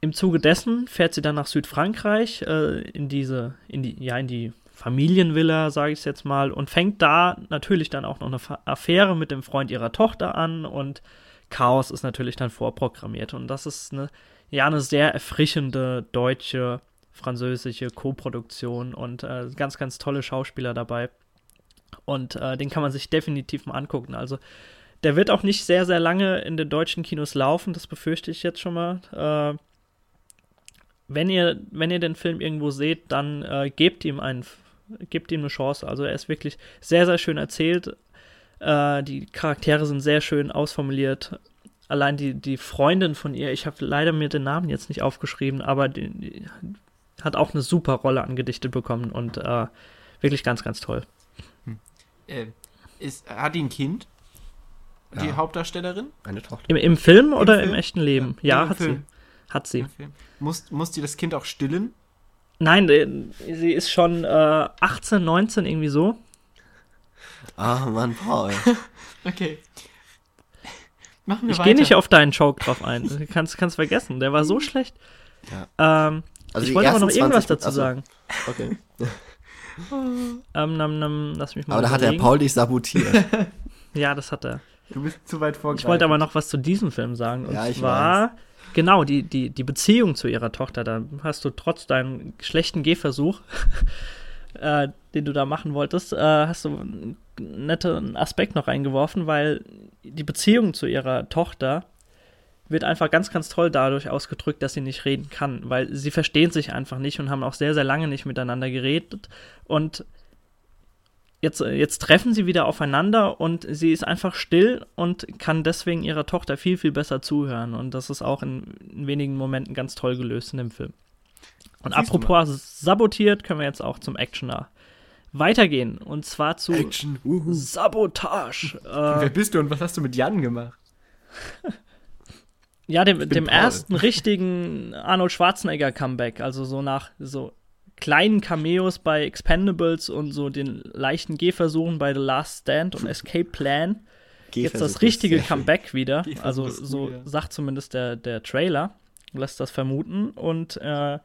im Zuge dessen fährt sie dann nach Südfrankreich, äh, in diese, in die, ja, in die Familienvilla, sage ich es jetzt mal, und fängt da natürlich dann auch noch eine Fa- Affäre mit dem Freund ihrer Tochter an und Chaos ist natürlich dann vorprogrammiert. Und das ist eine, ja, eine sehr erfrischende deutsche, französische Koproduktion und äh, ganz, ganz tolle Schauspieler dabei. Und äh, den kann man sich definitiv mal angucken. Also der wird auch nicht sehr, sehr lange in den deutschen Kinos laufen, das befürchte ich jetzt schon mal. Äh, wenn ihr, wenn ihr den Film irgendwo seht, dann äh, gebt ihm einen, gebt ihm eine Chance. Also er ist wirklich sehr, sehr schön erzählt. Äh, die Charaktere sind sehr schön ausformuliert. Allein die, die Freundin von ihr, ich habe leider mir den Namen jetzt nicht aufgeschrieben, aber die, die hat auch eine super Rolle angedichtet bekommen und äh, wirklich ganz, ganz toll. Hm. Äh, ist, hat die ein Kind? Ja. Die Hauptdarstellerin? Eine Tochter. Im, im Film Im oder Film? Im echten Leben? Ja, ja hat Film. sie. Hat sie. Muss, muss die das Kind auch stillen? Nein, äh, sie ist schon äh, achtzehn, neunzehn irgendwie so. Ah, Mann, Paul. Okay. Mach mir ich gehe nicht auf deinen Joke drauf ein. Du kannst, kannst vergessen, der war so schlecht. Ja. Ähm, also ich wollte aber noch irgendwas dazu also, sagen. Okay. ähm, nam, nam, lass mich mal aber da hat der Paul dich sabotiert. Ja, das hat er. Du bist zu weit vorgegangen. Ich wollte aber noch was zu diesem Film sagen. Und ja, ich zwar, weiß. Genau, die, die, die Beziehung zu ihrer Tochter. Da hast du trotz deinem schlechten Gehversuch, äh, den du da machen wolltest, äh, hast du einen netten Aspekt noch reingeworfen, weil die Beziehung zu ihrer Tochter wird einfach ganz, ganz toll dadurch ausgedrückt, dass sie nicht reden kann, weil sie verstehen sich einfach nicht und haben auch sehr, sehr lange nicht miteinander geredet und jetzt, jetzt treffen sie wieder aufeinander und sie ist einfach still und kann deswegen ihrer Tochter viel, viel besser zuhören und das ist auch in, in wenigen Momenten ganz toll gelöst in dem Film. Und apropos sabotiert, können wir jetzt auch zum Actioner weitergehen und zwar zu Action. Uhu. Sabotage. Äh, Wer bist du und was hast du mit Jan gemacht? Ja, dem, dem ersten richtigen Arnold Schwarzenegger Comeback, also so nach so kleinen Cameos bei Expendables und so den leichten Gehversuchen bei The Last Stand und Escape Plan. Jetzt das richtige Comeback wieder, also so sagt zumindest der, der Trailer, lässt das vermuten und äh,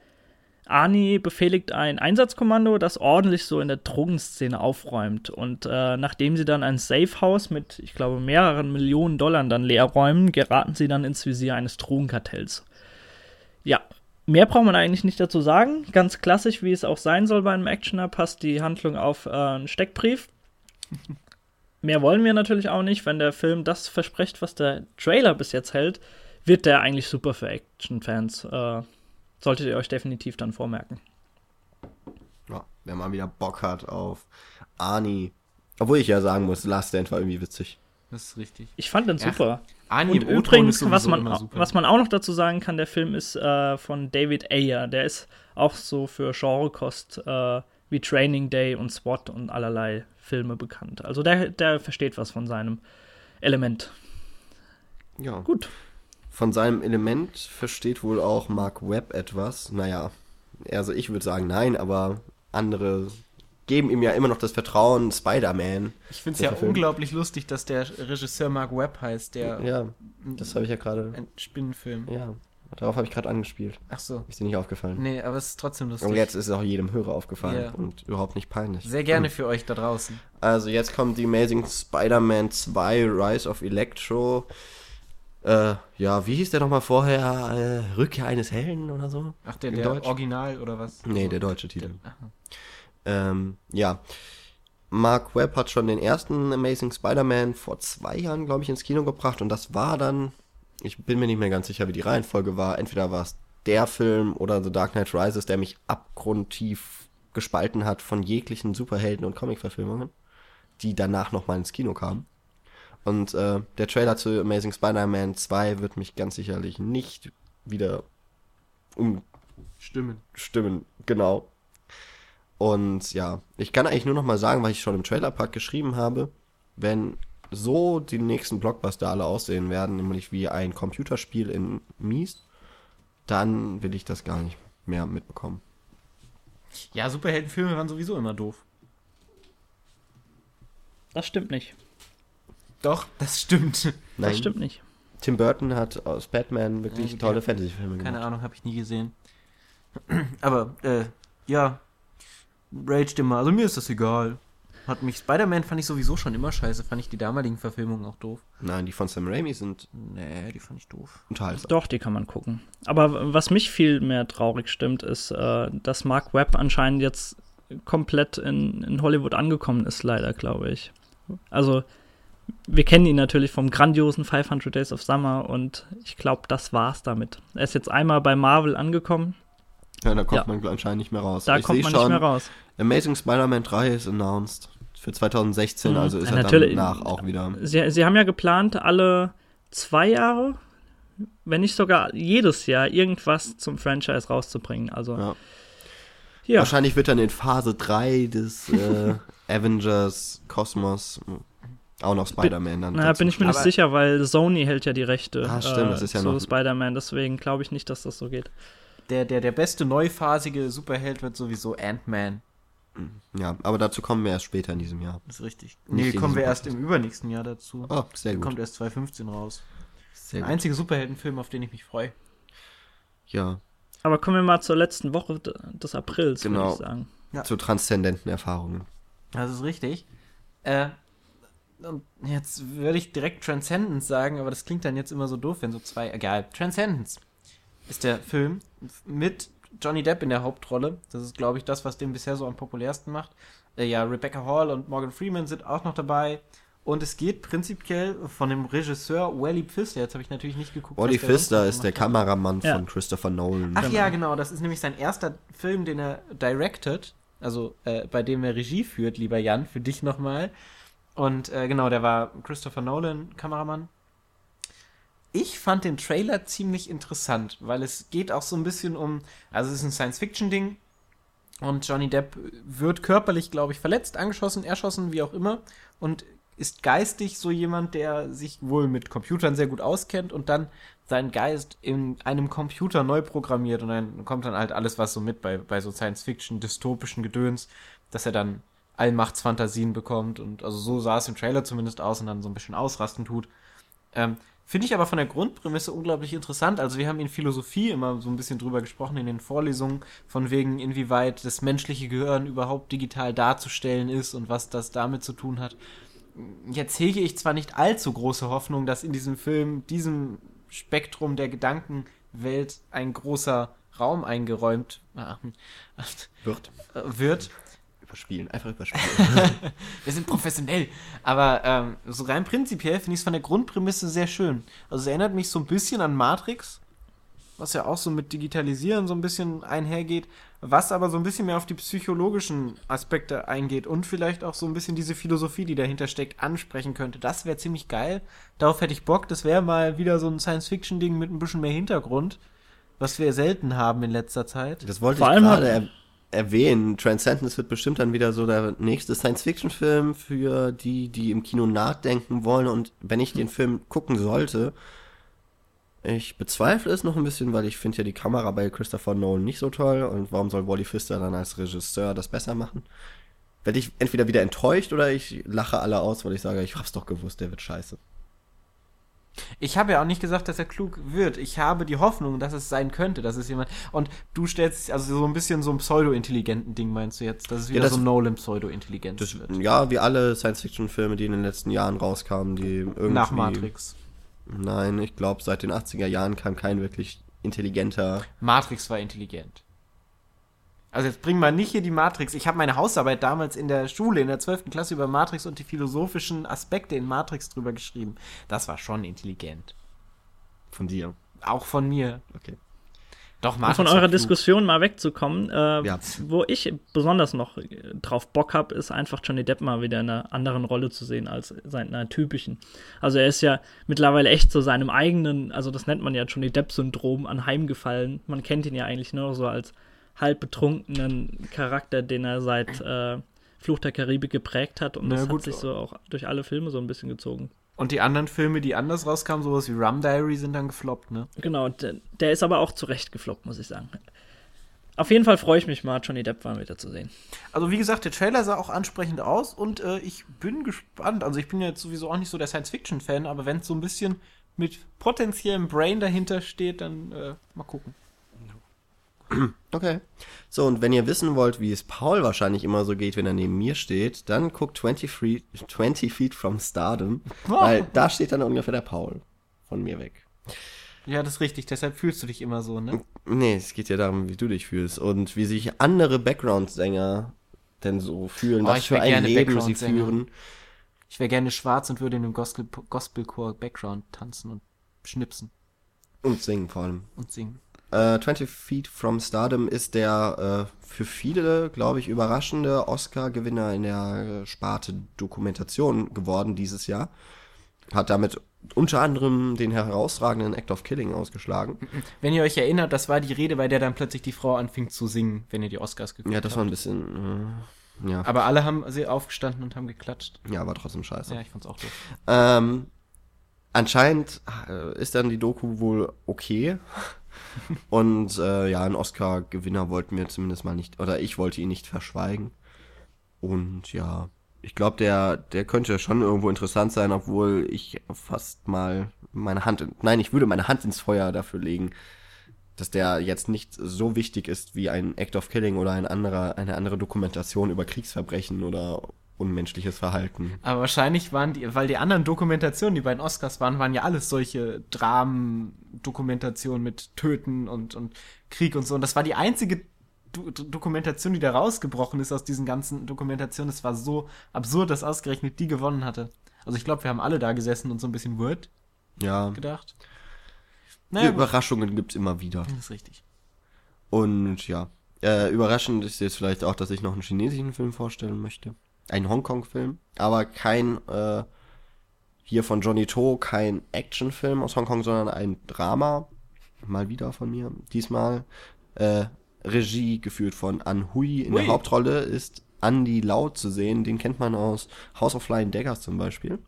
Arnie befehligt ein Einsatzkommando, das ordentlich so in der Drogenszene aufräumt. Und äh, nachdem sie dann ein Safehouse mit, ich glaube, mehreren Millionen Dollar dann leer räumen, geraten sie dann ins Visier eines Drogenkartells. Ja, mehr braucht man eigentlich nicht dazu sagen. Ganz klassisch, wie es auch sein soll bei einem Actioner, passt die Handlung auf äh, einen Steckbrief. Mehr wollen wir natürlich auch nicht. Wenn der Film das verspricht, was der Trailer bis jetzt hält, wird der eigentlich super für Actionfans. Äh, Solltet ihr euch definitiv dann vormerken. Ja, wenn man wieder Bock hat auf Arnie. Obwohl ich ja sagen muss, Last Stand war irgendwie witzig. Das ist richtig. Ich fand den super. Ach, Arnie und im übrigens, ist was man, super. was man auch noch dazu sagen kann, der Film ist äh, von David Ayer. Der ist auch so für Genrekost äh, wie Training Day und SWAT und allerlei Filme bekannt. Also der, der versteht was von seinem Element. Ja. Gut. Von seinem Element versteht wohl auch Mark Webb etwas. Naja, also ich würde sagen nein, aber andere geben ihm ja immer noch das Vertrauen, Spider-Man. Ich finde es ja Film. unglaublich lustig, dass der Regisseur Mark Webb heißt, der... Ja, das habe ich ja gerade... Ein Spinnenfilm. Ja, darauf habe ich gerade angespielt. Ach so. Ist dir nicht aufgefallen. Nee, aber es ist trotzdem lustig. Und jetzt ist es auch jedem Hörer aufgefallen ja. und überhaupt nicht peinlich. Sehr gerne hm. für euch da draußen. Also jetzt kommt The Amazing Spider-Man zwei, Rise of Electro... Äh, ja, wie hieß der nochmal vorher? Äh, Rückkehr eines Helden oder so? Ach, der, der Original oder was? Nee, der deutsche Titel. Der, ähm, ja. Mark Webb hat schon den ersten Amazing Spider-Man vor zwei Jahren, glaube ich, ins Kino gebracht. Und das war dann, ich bin mir nicht mehr ganz sicher, wie die Reihenfolge war. Entweder war es der Film oder The Dark Knight Rises, der mich abgrundtief gespalten hat von jeglichen Superhelden- und Comic-Verfilmungen, die danach nochmal ins Kino kamen. Und äh, der Trailer zu Amazing Spider-Man zwei wird mich ganz sicherlich nicht wieder umstimmen. Stimmen, genau. Und ja, ich kann eigentlich nur noch mal sagen, was ich schon im Trailerpark geschrieben habe, wenn so die nächsten Blockbuster alle aussehen werden, nämlich wie ein Computerspiel in Mies, dann will ich das gar nicht mehr mitbekommen. Ja, Superheldenfilme waren sowieso immer doof. Das stimmt nicht. Doch, das stimmt. Nein. Das stimmt nicht. Tim Burton hat aus Batman wirklich ähm, tolle ja, Fantasy-Filme gemacht. Keine Ahnung, habe ich nie gesehen. Aber, äh, ja. Raged immer. Also mir ist das egal. Hat mich Spider-Man fand ich sowieso schon immer scheiße. Fand ich die damaligen Verfilmungen auch doof. Nein, die von Sam Raimi sind... Nee, die fand ich doof. Unterhaltsam. Doch, die kann man gucken. Aber was mich viel mehr traurig stimmt, ist, äh, dass Mark Webb anscheinend jetzt komplett in, in Hollywood angekommen ist, leider, glaube ich. Also... Wir kennen ihn natürlich vom grandiosen fünfhundert Days of Summer und ich glaube, das war's damit. Er ist jetzt einmal bei Marvel angekommen. Ja, da kommt ja. man anscheinend nicht mehr raus. Da ich kommt man schon, nicht mehr raus. Amazing Spider-Man drei ist announced für zwanzig sechzehn, mhm. also ist ja, er dann danach auch wieder. Sie, sie haben ja geplant, alle zwei Jahre, wenn nicht sogar jedes Jahr, irgendwas zum Franchise rauszubringen. Also ja. Ja. Wahrscheinlich wird dann in Phase drei des äh, Avengers Kosmos... Auch noch Spider-Man dann. Na, bin ich mir nicht sicher, weil Sony hält ja die Rechte ah, stimmt, das ist ja äh, zu noch Spider-Man, deswegen glaube ich nicht, dass das so geht. Der, der, der beste neuphasige Superheld wird sowieso Ant-Man. Ja, aber dazu kommen wir erst später in diesem Jahr. Das ist richtig. Nicht nee, kommen wir erst im übernächsten Jahr dazu. Oh, sehr gut. Kommt erst zwanzig fünfzehn raus. Sehr der einzige Superheldenfilm, auf den ich mich freue. Ja. Aber kommen wir mal zur letzten Woche des Aprils, genau. würde ich sagen. Ja. Zu transzendenten Erfahrungen. Das ist richtig. Äh, Und jetzt würde ich direkt Transcendence sagen, aber das klingt dann jetzt immer so doof, wenn so zwei... Egal, Transcendence ist der Film mit Johnny Depp in der Hauptrolle. Das ist, glaube ich, das, was den bisher so am populärsten macht. Äh, ja, Rebecca Hall und Morgan Freeman sind auch noch dabei. Und es geht prinzipiell von dem Regisseur Wally Pfister. Jetzt habe ich natürlich nicht geguckt. Wally Pfister ist der Kameramann ja. von Christopher Nolan. Ach ja, genau. Das ist nämlich sein erster Film, den er directed. Also äh, bei dem er Regie führt, lieber Jan, für dich nochmal. Und äh, genau, der war Christopher Nolan, Kameramann. Ich fand den Trailer ziemlich interessant, weil es geht auch so ein bisschen um, also es ist ein Science-Fiction-Ding und Johnny Depp wird körperlich, glaube ich, verletzt, angeschossen, erschossen, wie auch immer und ist geistig so jemand, der sich wohl mit Computern sehr gut auskennt und dann seinen Geist in einem Computer neu programmiert und dann kommt dann halt alles, was so mit bei, bei so Science-Fiction, dystopischen Gedöns, dass er dann Allmachtsfantasien bekommt und also so sah es im Trailer zumindest aus und dann so ein bisschen ausrasten tut. Ähm, finde ich aber von der Grundprämisse unglaublich interessant. Also wir haben in Philosophie immer so ein bisschen drüber gesprochen in den Vorlesungen, von wegen inwieweit das menschliche Gehirn überhaupt digital darzustellen ist und was das damit zu tun hat. Jetzt hege ich zwar nicht allzu große Hoffnung, dass in diesem Film, diesem Spektrum der Gedankenwelt ein großer Raum eingeräumt wird, wird. Überspielen, einfach überspielen. Wir sind professionell. Aber ähm, so rein prinzipiell finde ich es von der Grundprämisse sehr schön. Also es erinnert mich so ein bisschen an Matrix, was ja auch so mit Digitalisieren so ein bisschen einhergeht, was aber so ein bisschen mehr auf die psychologischen Aspekte eingeht und vielleicht auch so ein bisschen diese Philosophie, die dahinter steckt, ansprechen könnte. Das wäre ziemlich geil. Darauf hätte ich Bock. Das wäre mal wieder so ein Science-Fiction-Ding mit ein bisschen mehr Hintergrund, was wir selten haben in letzter Zeit. Das wollte Vor ich gerade erwähnen. erwähnen. Transcendence wird bestimmt dann wieder so der nächste Science-Fiction-Film für die, die im Kino nachdenken wollen. Und wenn ich den Film gucken sollte, Ich bezweifle es noch ein bisschen, weil ich finde ja die Kamera bei Christopher Nolan nicht so toll. Und warum soll Wally Pfister dann als Regisseur das besser machen? Werde ich entweder wieder enttäuscht oder ich lache alle aus, weil ich sage, ich hab's doch gewusst, der wird scheiße. Ich habe ja auch nicht gesagt, dass er klug wird. Ich habe die Hoffnung, dass es sein könnte, dass es jemand... Und du stellst, also so ein bisschen so ein pseudo-intelligenten Ding meinst du jetzt, dass es wieder ja, das, so ein Nolan-Pseudo-Intelligenz das, wird. Ja, wie alle Science-Fiction-Filme, die in den letzten Jahren rauskamen, die irgendwie... Nach Matrix. Nein, ich glaube, seit den achtziger Jahren kam kein wirklich intelligenter... Matrix war intelligent. Also jetzt bring mal nicht hier die Matrix. Ich habe meine Hausarbeit damals in der Schule, in der zwölften Klasse über Matrix und die philosophischen Aspekte in Matrix drüber geschrieben. Das war schon intelligent. Von dir? Auch von mir. Okay. Doch, Matrix. Um von eurer Diskussion mal wegzukommen, äh, ja. wo ich besonders noch drauf Bock habe, ist einfach Johnny Depp mal wieder in einer anderen Rolle zu sehen als seiner typischen. Also er ist ja mittlerweile echt so seinem eigenen, also das nennt man ja Johnny Depp-Syndrom, anheimgefallen. Man kennt ihn ja eigentlich nur so als halb betrunkenen Charakter, den er seit äh, Fluch der Karibik geprägt hat. Und Na, das gut, hat sich so auch durch alle Filme so ein bisschen gezogen. Und die anderen Filme, die anders rauskamen, sowas wie Rum Diary, sind dann gefloppt, ne? Genau, der, der ist aber auch zu Recht gefloppt, muss ich sagen. Auf jeden Fall freue ich mich mal, Johnny Depp mal wieder zu sehen. Also wie gesagt, der Trailer sah auch ansprechend aus und äh, ich bin gespannt. Also ich bin ja jetzt sowieso auch nicht so der Science-Fiction-Fan, aber wenn es so ein bisschen mit potenziellem Brain dahinter steht, dann äh, mal gucken. Okay. So, und wenn ihr wissen wollt, wie es Paul wahrscheinlich immer so geht, wenn er neben mir steht, dann guckt twenty, free, twenty Feet from Stardom, oh. weil da steht dann ungefähr der Paul von mir weg. Ja, das ist richtig. Deshalb fühlst du dich immer so, ne? Nee, es geht ja darum, wie du dich fühlst und wie sich andere Background-Sänger denn so fühlen, oh, was für ein Leben sie führen. Ich wäre gerne schwarz und würde in einem Gospelchor Background tanzen und schnipsen. Und singen vor allem. Und singen. Uh, twenty Feet from Stardom ist der uh, für viele, glaube ich, überraschende Oscar-Gewinner in der uh, Sparte Dokumentation geworden dieses Jahr. Hat damit unter anderem den herausragenden Act of Killing ausgeschlagen. Wenn ihr euch erinnert, das war die Rede, bei der dann plötzlich die Frau anfing zu singen, wenn ihr die Oscars geguckt habt. Ja, das war ein bisschen... Uh ja. Aber alle haben sie aufgestanden und haben geklatscht. Ja, war trotzdem scheiße. Ja, ich fand's auch doof. Ähm, anscheinend ist dann die Doku wohl okay. Und äh, ja, einen Oscar-Gewinner wollten wir zumindest mal nicht, oder ich wollte ihn nicht verschweigen. Und ja, ich glaube, der, der könnte schon irgendwo interessant sein, obwohl ich fast mal meine Hand, in, nein, ich würde meine Hand ins Feuer dafür legen, dass der jetzt nicht so wichtig ist wie ein Act of Killing oder ein anderer, eine andere Dokumentation über Kriegsverbrechen oder unmenschliches Verhalten. Aber wahrscheinlich waren die, weil die anderen Dokumentationen, die bei den Oscars waren, waren ja alles solche Dramen-Dokumentationen mit Töten und, und Krieg und so. Und das war die einzige Do- Dokumentation, die da rausgebrochen ist aus diesen ganzen Dokumentationen. Es war so absurd, dass ausgerechnet die gewonnen hatte. Also ich glaube, wir haben alle da gesessen und so ein bisschen Word ja. gedacht. Naja, Überraschungen gibt's immer wieder. Das ist richtig. Und ja, äh, überraschend ist jetzt vielleicht auch, dass ich noch einen chinesischen Film vorstellen möchte. Ein Hongkong-Film, aber kein, äh, hier von Johnny To, kein Actionfilm aus Hongkong, sondern ein Drama, mal wieder von mir, diesmal, äh, Regie geführt von An Hui. In Hui. Der Hauptrolle ist Andy Lau zu sehen, den kennt man aus House of Flying Daggers zum Beispiel.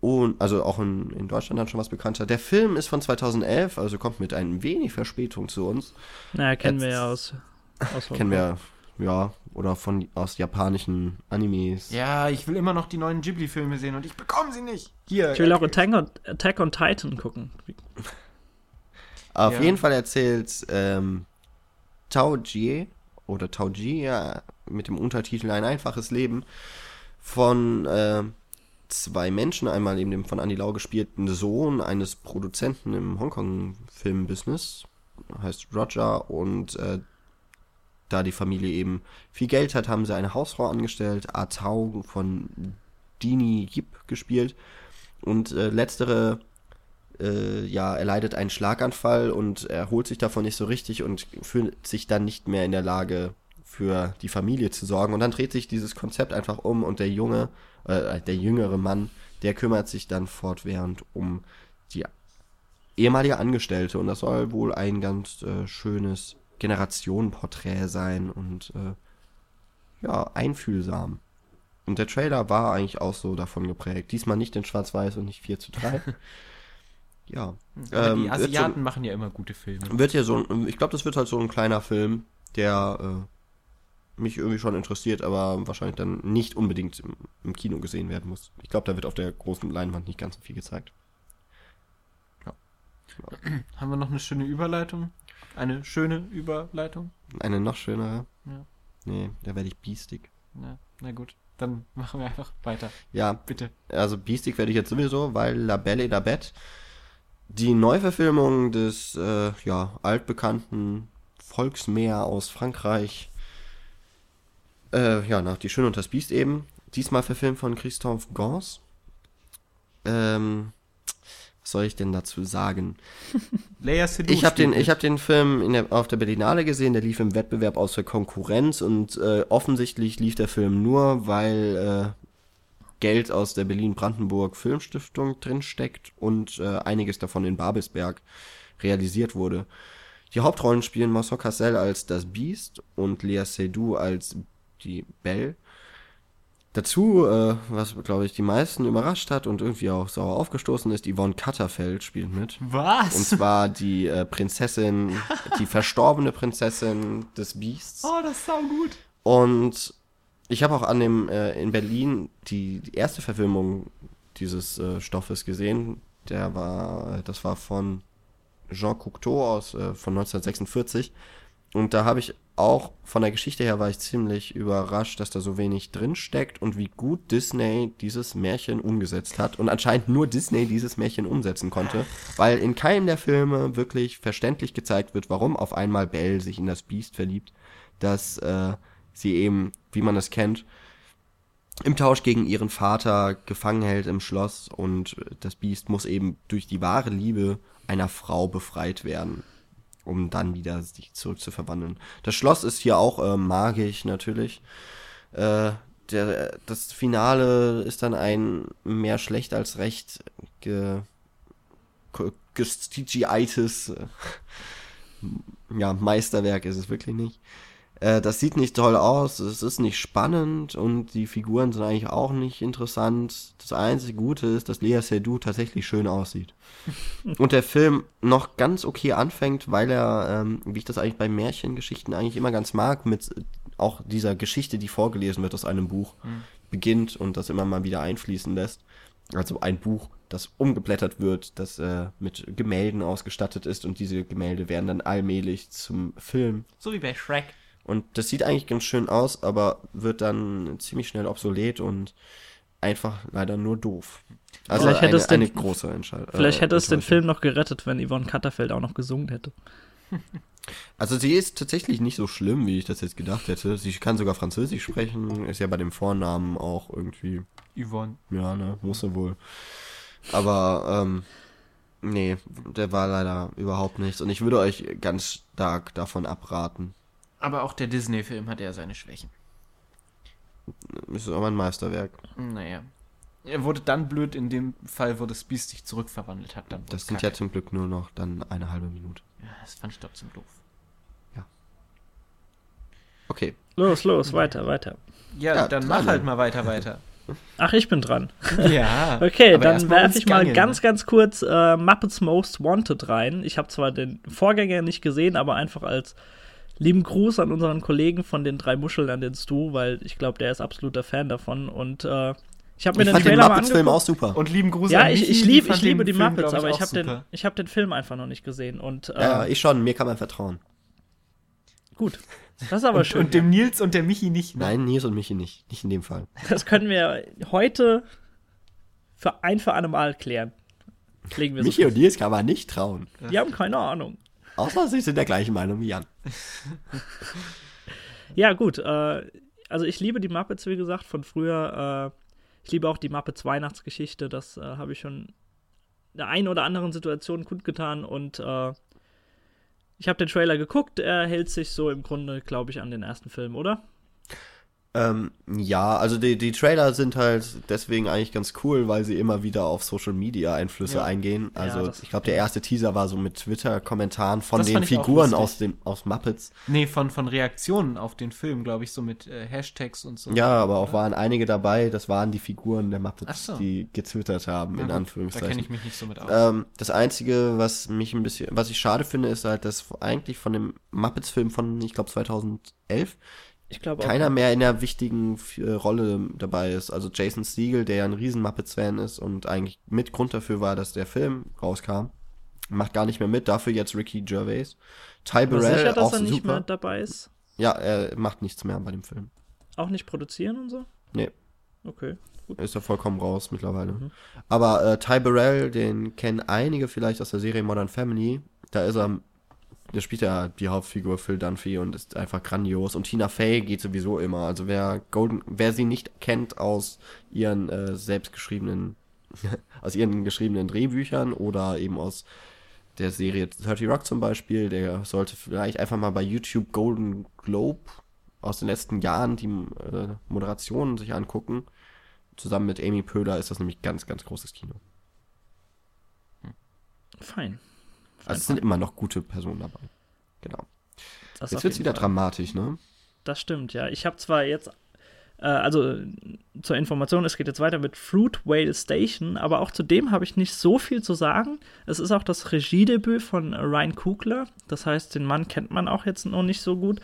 Und, also auch in, in Deutschland dann schon was bekannter. Der Film ist von zweitausendelf, also kommt mit ein wenig Verspätung zu uns. Naja, kennen Jetzt, wir ja aus, aus Hongkong. Kennen wir ja, oder von aus japanischen Animes. Ja, ich will immer noch die neuen Ghibli-Filme sehen und ich bekomme sie nicht. Hier. Ich will auch Attack on, Attack on Titan gucken. Auf ja. jeden Fall erzählt ähm, Tao Jie oder Tao Jie ja, mit dem Untertitel Ein einfaches Leben von äh, zwei Menschen, einmal eben dem von Andy Lau gespielten Sohn eines Produzenten im Hongkong-Film-Business, heißt Roger, und äh, da die Familie eben viel Geld hat, haben sie eine Hausfrau angestellt, Ah Tao von Dini Yip gespielt. Und äh, letztere, äh, ja, erleidet einen Schlaganfall und erholt sich davon nicht so richtig und fühlt sich dann nicht mehr in der Lage, für die Familie zu sorgen. Und dann dreht sich dieses Konzept einfach um und der junge, äh, der jüngere Mann, der kümmert sich dann fortwährend um die ehemalige Angestellte. Und das soll wohl ein ganz äh, schönes Generationenporträt sein und äh, ja, einfühlsam. Und der Trailer war eigentlich auch so davon geprägt. Diesmal nicht in Schwarz-Weiß und nicht vier zu drei. Ja. Ähm, die Asiaten so, machen ja immer gute Filme. Wird ja so, ich glaube, das wird halt so ein kleiner Film, der äh, mich irgendwie schon interessiert, aber wahrscheinlich dann nicht unbedingt im, im Kino gesehen werden muss. Ich glaube, da wird auf der großen Leinwand nicht ganz so viel gezeigt. Ja. Ja. Haben wir noch eine schöne Überleitung? Eine schöne Überleitung? Eine noch schönere? Ja. Nee, da werde ich biestig. Ja, na gut. Dann machen wir einfach weiter. Ja, bitte. Also biestig werde ich jetzt sowieso, weil La Belle et la Bête, die Neuverfilmung des äh, ja, altbekannten Volksmär aus Frankreich, äh, ja, nach Die Schöne und das Biest eben, diesmal verfilmt von Christophe Gans. Ähm, was soll ich denn dazu sagen? Léa Seydoux. Ich habe den, ich hab den Film in der, auf der Berlinale gesehen, der lief im Wettbewerb aus der Konkurrenz und äh, offensichtlich lief der Film nur, weil äh, Geld aus der Berlin-Brandenburg Filmstiftung drinsteckt und äh, einiges davon in Babelsberg realisiert wurde. Die Hauptrollen spielen Marceau Cassel als das Biest und Léa Seydoux als die Belle. Dazu, äh, was, glaube ich, die meisten überrascht hat und irgendwie auch sauer aufgestoßen ist, Yvonne Katterfeld spielt mit. Was? Und zwar die äh, Prinzessin, die verstorbene Prinzessin des Biests. Oh, das ist saugut. Und ich habe auch an dem, äh, in Berlin die, die erste Verfilmung dieses äh, Stoffes gesehen. Der war, das war von Jean Cocteau aus, äh, von neunzehnhundertsechsundvierzig. Und da habe ich auch von der Geschichte her war ich ziemlich überrascht, dass da so wenig drin steckt und wie gut Disney dieses Märchen umgesetzt hat und anscheinend nur Disney dieses Märchen umsetzen konnte, weil in keinem der Filme wirklich verständlich gezeigt wird, warum auf einmal Belle sich in das Biest verliebt, dass äh, sie eben, wie man es kennt, im Tausch gegen ihren Vater gefangen hält im Schloss und das Biest muss eben durch die wahre Liebe einer Frau befreit werden, um dann wieder sich zurück zu verwandeln. Das Schloss ist hier auch äh, magisch natürlich. Äh, der, das Finale ist dann ein mehr schlecht als recht ge, gestigiites äh, ja, Meisterwerk ist es wirklich nicht. Äh, das sieht nicht toll aus, es ist nicht spannend und die Figuren sind eigentlich auch nicht interessant. Das einzige Gute ist, dass Léa Seydoux tatsächlich schön aussieht. Und der Film noch ganz okay anfängt, weil er, ähm, wie ich das eigentlich bei Märchengeschichten eigentlich immer ganz mag, mit auch dieser Geschichte, die vorgelesen wird aus einem Buch, mhm. beginnt und das immer mal wieder einfließen lässt. Also ein Buch, das umgeblättert wird, das äh, mit Gemälden ausgestattet ist und diese Gemälde werden dann allmählich zum Film. So wie bei Shrek. Und das sieht eigentlich ganz schön aus, aber wird dann ziemlich schnell obsolet und einfach leider nur doof. Also vielleicht eine, hätte eine den, große Entscheidung. Vielleicht hätte äh, es den Film noch gerettet, wenn Yvonne Katterfeld auch noch gesungen hätte. Also sie ist tatsächlich nicht so schlimm, wie ich das jetzt gedacht hätte. Sie kann sogar Französisch sprechen, ist ja bei dem Vornamen auch irgendwie... Yvonne. Ja, ne, muss sie wohl. Aber, ähm... nee, der war leider überhaupt nichts. Und ich würde euch ganz stark davon abraten. Aber auch der Disney-Film hat ja seine Schwächen. Das ist aber ein Meisterwerk. Naja. Er wurde dann blöd in dem Fall, wo das Biest sich zurückverwandelt hat. Dann das sind Kacke. Ja zum Glück nur noch dann eine halbe Minute. Ja, das fand ich trotzdem doof. Ja. Okay. Los, los, weiter, weiter. Ja, ja dann mach halt mal weiter, weiter. Ach, ich bin dran. Ja. Okay, dann werfe ich mal ganz, ganz kurz äh, Muppets Most Wanted rein. Ich habe zwar den Vorgänger nicht gesehen, aber einfach als lieben Gruß an unseren Kollegen von den drei Muscheln an den Stu, weil ich glaube, der ist absoluter Fan davon. Und äh, ich habe mir ich den Trailer den mal angeguckt. Film auch super. Und lieben Gruß ja, an mich. Ja, ich, ich, lieb, ich liebe die Film, Muppets, ich, aber ich habe den, ich hab den Film einfach noch nicht gesehen. Und, äh, ja, ich schon, mir kann man vertrauen. Gut, das ist aber und, schön. Und dem Nils und der Michi nicht. Ne? Nein, Nils und Michi nicht, nicht in dem Fall. Das können wir heute für ein für allemal klären. Legen wir Michi so und Nils kann man nicht trauen. Die haben keine Ahnung. Außer sie sind der gleichen Meinung wie Jan. Ja, gut. Äh, also ich liebe die Muppets, wie gesagt, von früher. Äh, ich liebe auch die Muppets Weihnachtsgeschichte. Das äh, habe ich schon in der einen oder anderen Situation kundgetan. Und äh, ich habe den Trailer geguckt. Er hält sich so im Grunde, glaube ich, an den ersten Film, oder? Ähm, ja, also die, die Trailer sind halt deswegen eigentlich ganz cool, weil sie immer wieder auf Social-Media-Einflüsse ja. eingehen. Also ja, ich glaube, der erste Teaser war so mit Twitter-Kommentaren von das den Figuren aus dem aus Muppets. Nee, von, von Reaktionen auf den Film, glaube ich, so mit äh, Hashtags und so. Ja, aber auch waren einige dabei, das waren die Figuren der Muppets, so. Die gezwittert haben, ja, in Anführungszeichen. Da kenne ich mich nicht so mit aus. Ähm, das Einzige, was mich ein bisschen, was ich schade finde, ist halt, dass eigentlich von dem Muppets-Film von, ich glaube, zweitausendelf, ich glaube, keiner auch mehr in der wichtigen äh, Rolle dabei ist. Also Jason Segel, der ja ein riesen Muppets-Fan ist und eigentlich mit Grund dafür war, dass der Film rauskam, macht gar nicht mehr mit. Dafür jetzt Ricky Gervais. Ty Burrell, auch sicher, dass er nicht super mehr dabei ist? Ja, er macht nichts mehr bei dem Film. Auch nicht produzieren und so? Nee. Okay, gut. Ist er vollkommen raus mittlerweile. Mhm. Aber äh, Ty Burrell, den kennen einige vielleicht aus der Serie Modern Family. Da ist er... Der spielt ja die Hauptfigur Phil Dunphy und ist einfach grandios. Und Tina Fey geht sowieso immer. Also wer Golden, wer sie nicht kennt aus ihren äh, selbstgeschriebenen, aus ihren geschriebenen Drehbüchern oder eben aus der Serie thirty Rock zum Beispiel, der sollte vielleicht einfach mal bei YouTube Golden Globe aus den letzten Jahren die äh, Moderationen sich angucken. Zusammen mit Amy Poehler ist das nämlich ganz, ganz großes Kino. Fein. Also es sind immer noch gute Personen dabei. Genau. Das jetzt wird es wieder Fall. Dramatisch, ne? Das stimmt, ja. Ich habe zwar jetzt, äh, also zur Information, es geht jetzt weiter mit Fruitvale Station, aber auch zu dem habe ich nicht so viel zu sagen. Es ist auch das Regiedebüt von Ryan Coogler. Das heißt, den Mann kennt man auch jetzt noch nicht so gut.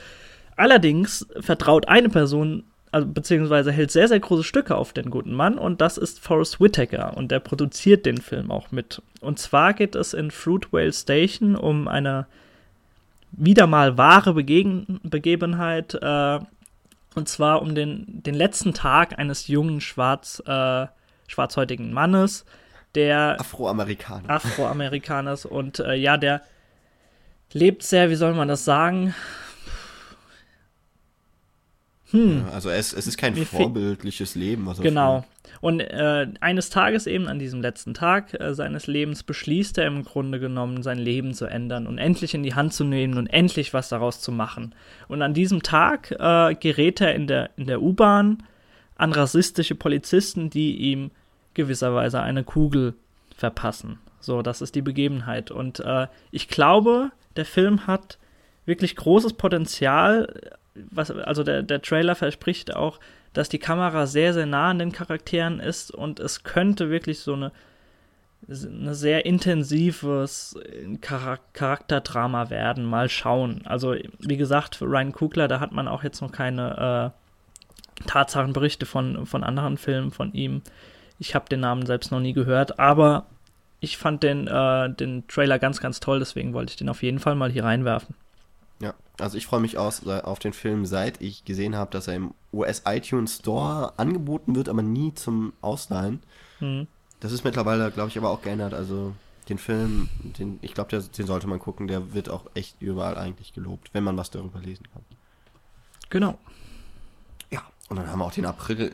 Allerdings vertraut eine Person, also, beziehungsweise hält sehr, sehr große Stücke auf den guten Mann, und das ist Forest Whitaker, und der produziert den Film auch mit. Und zwar geht es in Fruitvale Station um eine wieder mal wahre Begegen- Begebenheit, äh, und zwar um den, den letzten Tag eines jungen Schwarz, äh, schwarzhäutigen Mannes, der Afroamerikaner. Afroamerikaners und äh, ja, der lebt sehr, wie soll man das sagen? Hm. Also es, es ist kein Mir vorbildliches fe- Leben. Was genau. Und äh, eines Tages eben, an diesem letzten Tag äh, seines Lebens, beschließt er im Grunde genommen, sein Leben zu ändern und endlich in die Hand zu nehmen und endlich was daraus zu machen. Und an diesem Tag äh, gerät er in der, in der U-Bahn an rassistische Polizisten, die ihm gewisserweise eine Kugel verpassen. So, das ist die Begebenheit. Und äh, ich glaube, der Film hat wirklich großes Potenzial. Was, also der, der Trailer verspricht auch, dass die Kamera sehr, sehr nah an den Charakteren ist, und es könnte wirklich so eine, eine sehr intensives Charak- Charakterdrama werden. Mal schauen. Also wie gesagt, für Ryan Coogler, da hat man auch jetzt noch keine äh, Tatsachenberichte von, von anderen Filmen von ihm. Ich habe den Namen selbst noch nie gehört, aber ich fand den, äh, den Trailer ganz, ganz toll, deswegen wollte ich den auf jeden Fall mal hier reinwerfen. Ja, also ich freue mich aus, auf den Film, seit ich gesehen habe, dass er im U S iTunes Store angeboten wird, aber nie zum Ausleihen. Mhm. Das ist mittlerweile, glaube ich, aber auch geändert. Also den Film, den, ich glaube, den sollte man gucken. Der wird auch echt überall eigentlich gelobt, wenn man was darüber lesen kann. Genau. Ja, und dann haben wir auch den April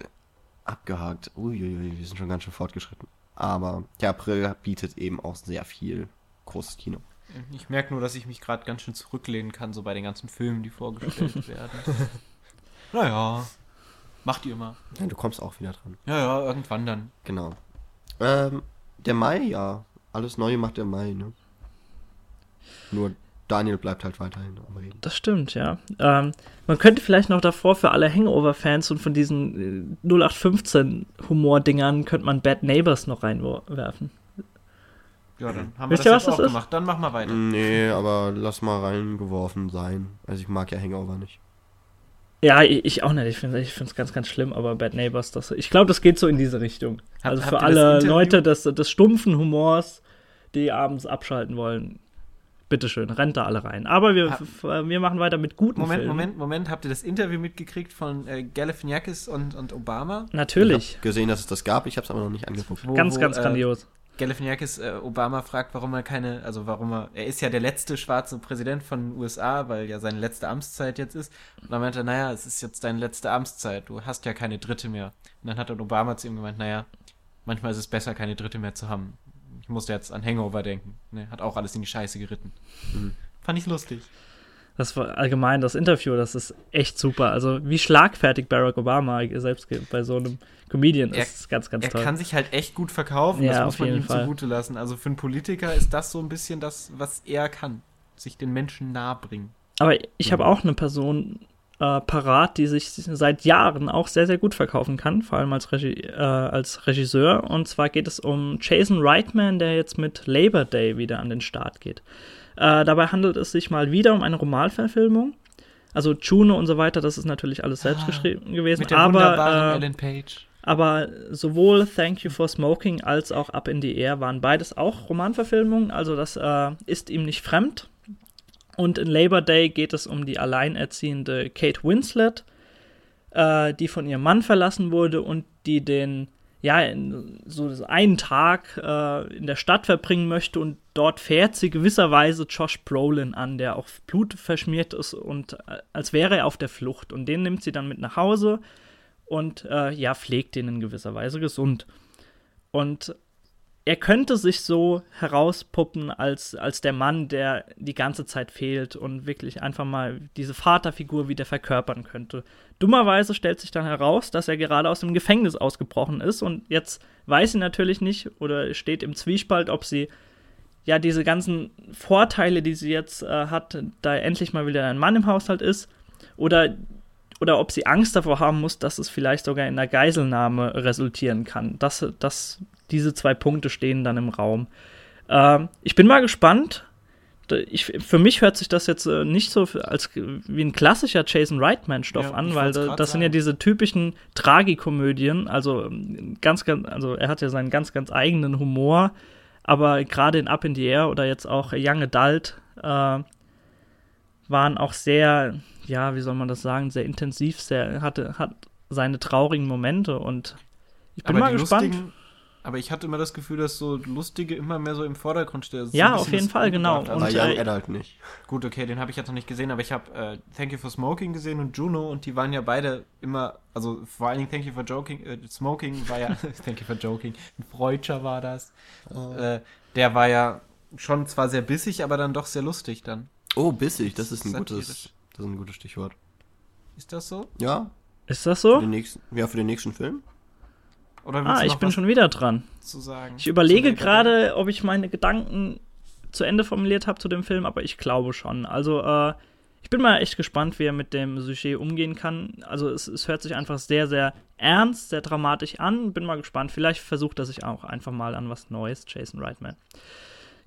abgehakt. Uiuiui, wir sind schon ganz schön fortgeschritten. Aber der April bietet eben auch sehr viel großes Kino. Ich merke nur, dass ich mich gerade ganz schön zurücklehnen kann, so bei den ganzen Filmen, die vorgestellt werden. Naja, macht ihr immer. Ja, du kommst auch wieder dran. Ja, ja, irgendwann dann. Genau. Ähm, der Mai, ja. Alles Neue macht der Mai, ne? Nur Daniel bleibt halt weiterhin am Reden. Das stimmt, ja. Ähm, man könnte vielleicht noch davor, für alle Hangover-Fans und von diesen null acht fünfzehn-Humor-Dingern, könnte man Bad Neighbors noch reinwerfen. Ja, dann haben wir das jetzt auch gemacht. Dann mach mal weiter. Nee, aber lass mal reingeworfen sein. Also ich mag ja Hangover nicht. Ja, ich, ich auch nicht. Ich finde es ganz, ganz schlimm, aber Bad Neighbors, das, ich glaube, das geht so in diese Richtung. Hab, also für alle Leute des, des stumpfen Humors, die abends abschalten wollen, bitteschön, rennt da alle rein. Aber wir, hab, f- wir machen weiter mit guten Moment, Filmen. Moment, Moment, Moment. Habt ihr das Interview mitgekriegt von äh, Galifianakis und, und Obama? Natürlich. Ich habe gesehen, dass es das gab. Ich habe es aber noch nicht angeguckt. Wo, ganz, wo, ganz äh, grandios. Galifianakis, äh, Obama fragt, warum er keine, also warum er, er ist ja der letzte schwarze Präsident von den U S A, weil ja seine letzte Amtszeit jetzt ist. Und dann meinte er, naja, es ist jetzt deine letzte Amtszeit, du hast ja keine dritte mehr. Und dann hat dann Obama zu ihm gemeint, naja, manchmal ist es besser, keine dritte mehr zu haben. Ich musste jetzt an Hangover denken. Ne, hat auch alles in die Scheiße geritten. Mhm. Fand ich lustig. Das war allgemein das Interview, das ist echt super. Also wie schlagfertig Barack Obama selbst bei so einem Comedian er, ist, ganz, ganz er toll. Er kann sich halt echt gut verkaufen, ja, das muss man ihm zugute lassen. Also für einen Politiker ist das so ein bisschen das, was er kann, sich den Menschen nahe bringen. Aber ich mhm. habe auch eine Person äh, parat, die sich seit Jahren auch sehr, sehr gut verkaufen kann, vor allem als, Regi- äh, als Regisseur. Und zwar geht es um Jason Reitman, der jetzt mit Labor Day wieder an den Start geht. Äh, dabei handelt es sich mal wieder um eine Romanverfilmung. Also Juno und so weiter, das ist natürlich alles selbst ah, geschrieben gewesen. Mit der aber, wunderbaren äh, Ellen Page. Aber sowohl Thank You for Smoking als auch Up in the Air waren beides auch Romanverfilmungen. Also das äh, ist ihm nicht fremd. Und in Labor Day geht es um die alleinerziehende Kate Winslet, äh, die von ihrem Mann verlassen wurde und die den ja, so einen Tag äh, in der Stadt verbringen möchte und dort fährt sie gewisserweise Josh Brolin an, der auch blutverschmiert ist und äh, als wäre er auf der Flucht. Und den nimmt sie dann mit nach Hause und äh, ja, pflegt ihn in gewisser Weise gesund. Und er könnte sich so herauspuppen als, als der Mann, der die ganze Zeit fehlt und wirklich einfach mal diese Vaterfigur wieder verkörpern könnte. Dummerweise stellt sich dann heraus, dass er gerade aus dem Gefängnis ausgebrochen ist und jetzt weiß sie natürlich nicht oder steht im Zwiespalt, ob sie ja diese ganzen Vorteile, die sie jetzt äh, hat, da endlich mal wieder ein Mann im Haushalt ist oder Oder ob sie Angst davor haben muss, dass es vielleicht sogar in einer Geiselnahme resultieren kann. Das, das, diese zwei Punkte stehen dann im Raum. Ähm, ich bin mal gespannt. Ich, für mich hört sich das jetzt nicht so als wie ein klassischer Jason Reitman-Stoff ja, an, weil das sagen. sind ja diese typischen Tragikomödien. Also, ganz, ganz, also er hat ja seinen ganz, ganz eigenen Humor. Aber gerade in Up in the Air oder jetzt auch Young Adult äh, waren auch sehr... ja, wie soll man das sagen, sehr intensiv, sehr, hatte, hat seine traurigen Momente und ich bin aber mal gespannt. Lustigen, aber ich hatte immer das Gefühl, dass so Lustige immer mehr so im Vordergrund stehen. Ja, auf jeden Fall, genau. Und aber Young Adult nicht. Gut, okay, den habe ich jetzt noch nicht gesehen, aber ich habe äh, Thank You for Smoking gesehen und Juno und die waren ja beide immer, also vor allen Dingen Thank You for Joking, äh, Smoking war ja, Thank You for Joking, Freudscher war das. Oh. Äh, der war ja schon zwar sehr bissig, aber dann doch sehr lustig dann. Oh, bissig, das ist ein satirisch. gutes... Das ist ein gutes Stichwort. Ist das so? Ja. Ist das so? Für den nächsten, ja, für den nächsten Film. Oder ah, ich bin schon wieder dran. Zu sagen, ich überlege gerade, ob ich meine Gedanken zu Ende formuliert habe zu dem Film, aber ich glaube schon. Also, äh, ich bin mal echt gespannt, wie er mit dem Sujet umgehen kann. Also, es, es hört sich einfach sehr, sehr ernst, sehr dramatisch an. Bin mal gespannt. Vielleicht versucht er sich auch einfach mal an was Neues, Jason Reitman.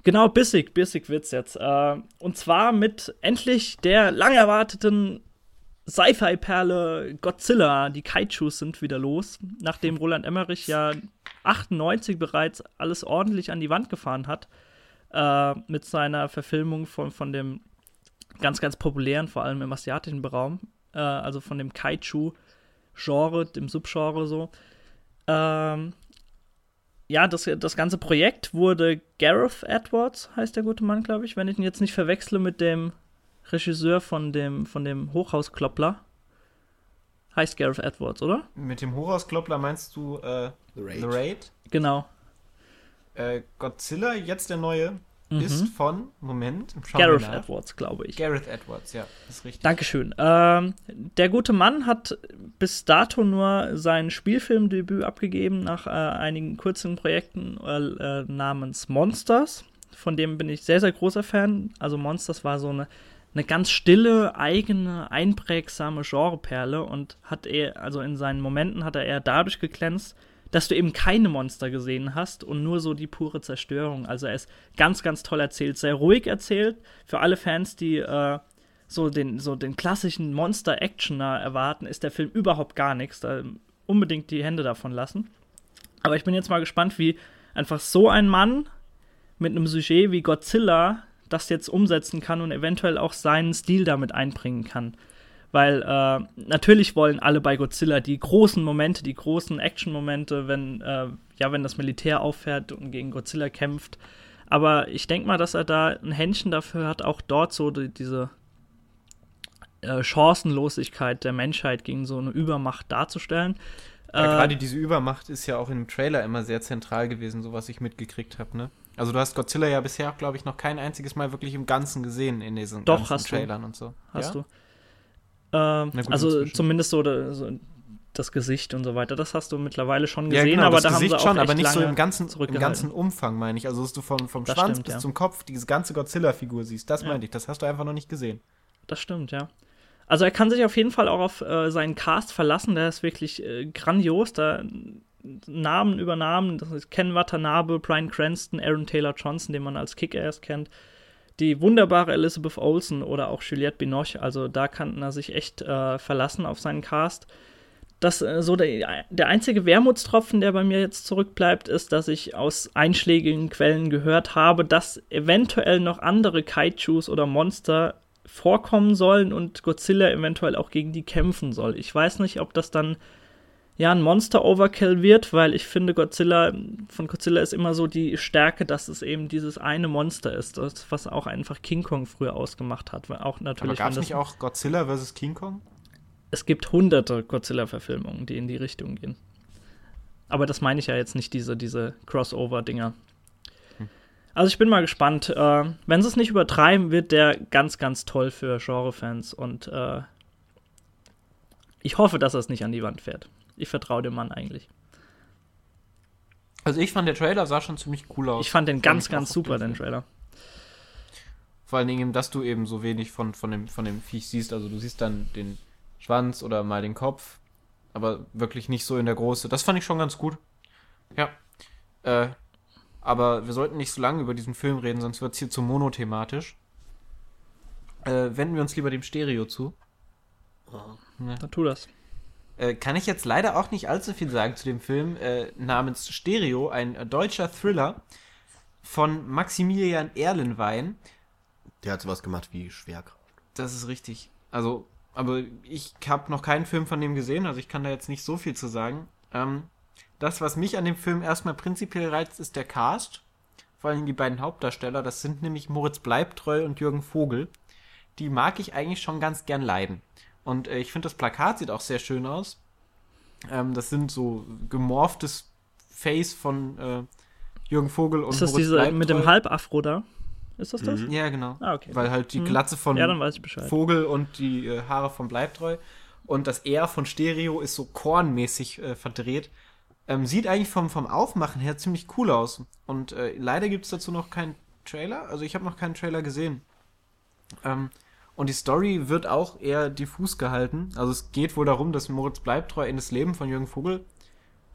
Genau, bissig, bissig wird's jetzt. Äh, und zwar mit endlich der lang erwarteten Sci-Fi-Perle Godzilla. Die Kaijus sind wieder los, nachdem Roland Emmerich ja achtundneunzig bereits alles ordentlich an die Wand gefahren hat äh, mit seiner Verfilmung von, von dem ganz, ganz populären, vor allem im asiatischen Raum, äh, also von dem Kaiju-Genre, dem Subgenre so. Ähm. Ja, das, das ganze Projekt wurde Gareth Edwards, heißt der gute Mann, glaube ich, wenn ich ihn jetzt nicht verwechsle mit dem Regisseur von dem, von dem Hochhauskloppler. Heißt Gareth Edwards, oder? Mit dem Hochhauskloppler meinst du äh, The Raid? The Raid? Genau. Äh, Godzilla, jetzt der neue, mhm. ist von, Moment, schauen wir nach. Gareth Edwards, glaube ich. Gareth Edwards, ja, ist richtig. Dankeschön. Ähm, der gute Mann hat bis dato nur sein Spielfilmdebüt abgegeben nach äh, einigen kurzen Projekten äh, namens Monsters. Von dem bin ich sehr, sehr großer Fan. Also Monsters war so eine, eine ganz stille, eigene, einprägsame Genreperle und hat eher, also in seinen Momenten hat er eher dadurch geglänzt, dass du eben keine Monster gesehen hast und nur so die pure Zerstörung. Also er ist ganz, ganz toll erzählt, sehr ruhig erzählt. Für alle Fans, die äh, so den, so den klassischen Monster-Actioner erwarten, ist der Film überhaupt gar nichts. Da unbedingt die Hände davon lassen. Aber ich bin jetzt mal gespannt, wie einfach so ein Mann mit einem Sujet wie Godzilla das jetzt umsetzen kann und eventuell auch seinen Stil damit einbringen kann. Weil äh, natürlich wollen alle bei Godzilla die großen Momente, die großen Action-Momente, wenn, äh, ja, wenn das Militär auffährt und gegen Godzilla kämpft. Aber ich denke mal, dass er da ein Händchen dafür hat, auch dort so die, diese Chancenlosigkeit der Menschheit gegen so eine Übermacht darzustellen. Ja, äh, gerade diese Übermacht ist ja auch im Trailer immer sehr zentral gewesen, so was ich mitgekriegt habe, ne? Also du hast Godzilla ja bisher, glaube ich, noch kein einziges Mal wirklich im Ganzen gesehen in diesen Doch, ganzen hast Trailern du. Und so. Hast ja? du. Ähm, gut, also inzwischen. Zumindest so, so das Gesicht und so weiter, das hast du mittlerweile schon gesehen. Ja, genau, aber das da Gesicht haben sie auch schon, aber nicht so im ganzen, im ganzen Umfang, meine ich. Also dass du vom, vom Schwanz stimmt, bis ja. zum Kopf diese ganze Godzilla-Figur siehst, das ja. meine ich, das hast du einfach noch nicht gesehen. Das stimmt, ja. Also er kann sich auf jeden Fall auch auf äh, seinen Cast verlassen, der ist wirklich äh, grandios, da Namen über Namen, das ist Ken Watanabe, Bryan Cranston, Aaron Taylor-Johnson, den man als Kick-Ass kennt, die wunderbare Elizabeth Olsen oder auch Juliette Binoche, also da kann er sich echt äh, verlassen auf seinen Cast. Das äh, so der, der einzige Wermutstropfen, der bei mir jetzt zurückbleibt, ist, dass ich aus einschlägigen Quellen gehört habe, dass eventuell noch andere Kaijus oder Monster vorkommen sollen und Godzilla eventuell auch gegen die kämpfen soll. Ich weiß nicht, ob das dann ja ein Monster-Overkill wird, weil ich finde, Godzilla, von Godzilla ist immer so die Stärke, dass es eben dieses eine Monster ist, das, was auch einfach King Kong früher ausgemacht hat. Auch natürlich, aber gab es nicht auch Godzilla versus King Kong? Es gibt hunderte Godzilla-Verfilmungen, die in die Richtung gehen. Aber das meine ich ja jetzt nicht, diese, diese Crossover-Dinger. Also ich bin mal gespannt. Äh, wenn sie es nicht übertreiben, wird der ganz, ganz toll für Genrefans. Und äh, ich hoffe, dass er es nicht an die Wand fährt. Ich vertraue dem Mann eigentlich. Also ich fand, der Trailer sah schon ziemlich cool aus. Ich fand den ganz, ganz super, den Trailer. Vor allen Dingen, dass du eben so wenig von, von, dem, von dem Viech siehst. Also du siehst dann den Schwanz oder mal den Kopf. Aber wirklich nicht so in der Große. Das fand ich schon ganz gut. Ja. Äh. Aber wir sollten nicht so lange über diesen Film reden, sonst wird es hier zu monothematisch. Äh, wenden wir uns lieber dem Stereo zu. Oh, ja. Dann tu das. Äh, kann ich jetzt leider auch nicht allzu viel sagen zu dem Film äh, namens Stereo, ein deutscher Thriller von Maximilian Erlenwein. Der hat sowas gemacht wie Schwerkraft. Das ist richtig. Also, aber ich habe noch keinen Film von dem gesehen, also ich kann da jetzt nicht so viel zu sagen. Ähm, Das, was mich an dem Film erstmal prinzipiell reizt, ist der Cast. Vor allem die beiden Hauptdarsteller. Das sind nämlich Moritz Bleibtreu und Jürgen Vogel. Die mag ich eigentlich schon ganz gern leiden. Und äh, ich finde, das Plakat sieht auch sehr schön aus. Ähm, das sind so gemorftes Face von äh, Jürgen Vogel und Moritz Bleibtreu. Ist das diese mit dem Halbafro da? Ist das das? Mhm. Ja, genau. Ah, okay. Weil halt die Glatze von ja, Vogel und die äh, Haare von Bleibtreu. Und das R von Stereo ist so kornmäßig äh, verdreht. Ähm, sieht eigentlich vom, vom Aufmachen her ziemlich cool aus. Und äh, leider gibt es dazu noch keinen Trailer. Also ich habe noch keinen Trailer gesehen. Ähm, und die Story wird auch eher diffus gehalten. Also es geht wohl darum, dass Moritz Bleibtreu in das Leben von Jürgen Vogel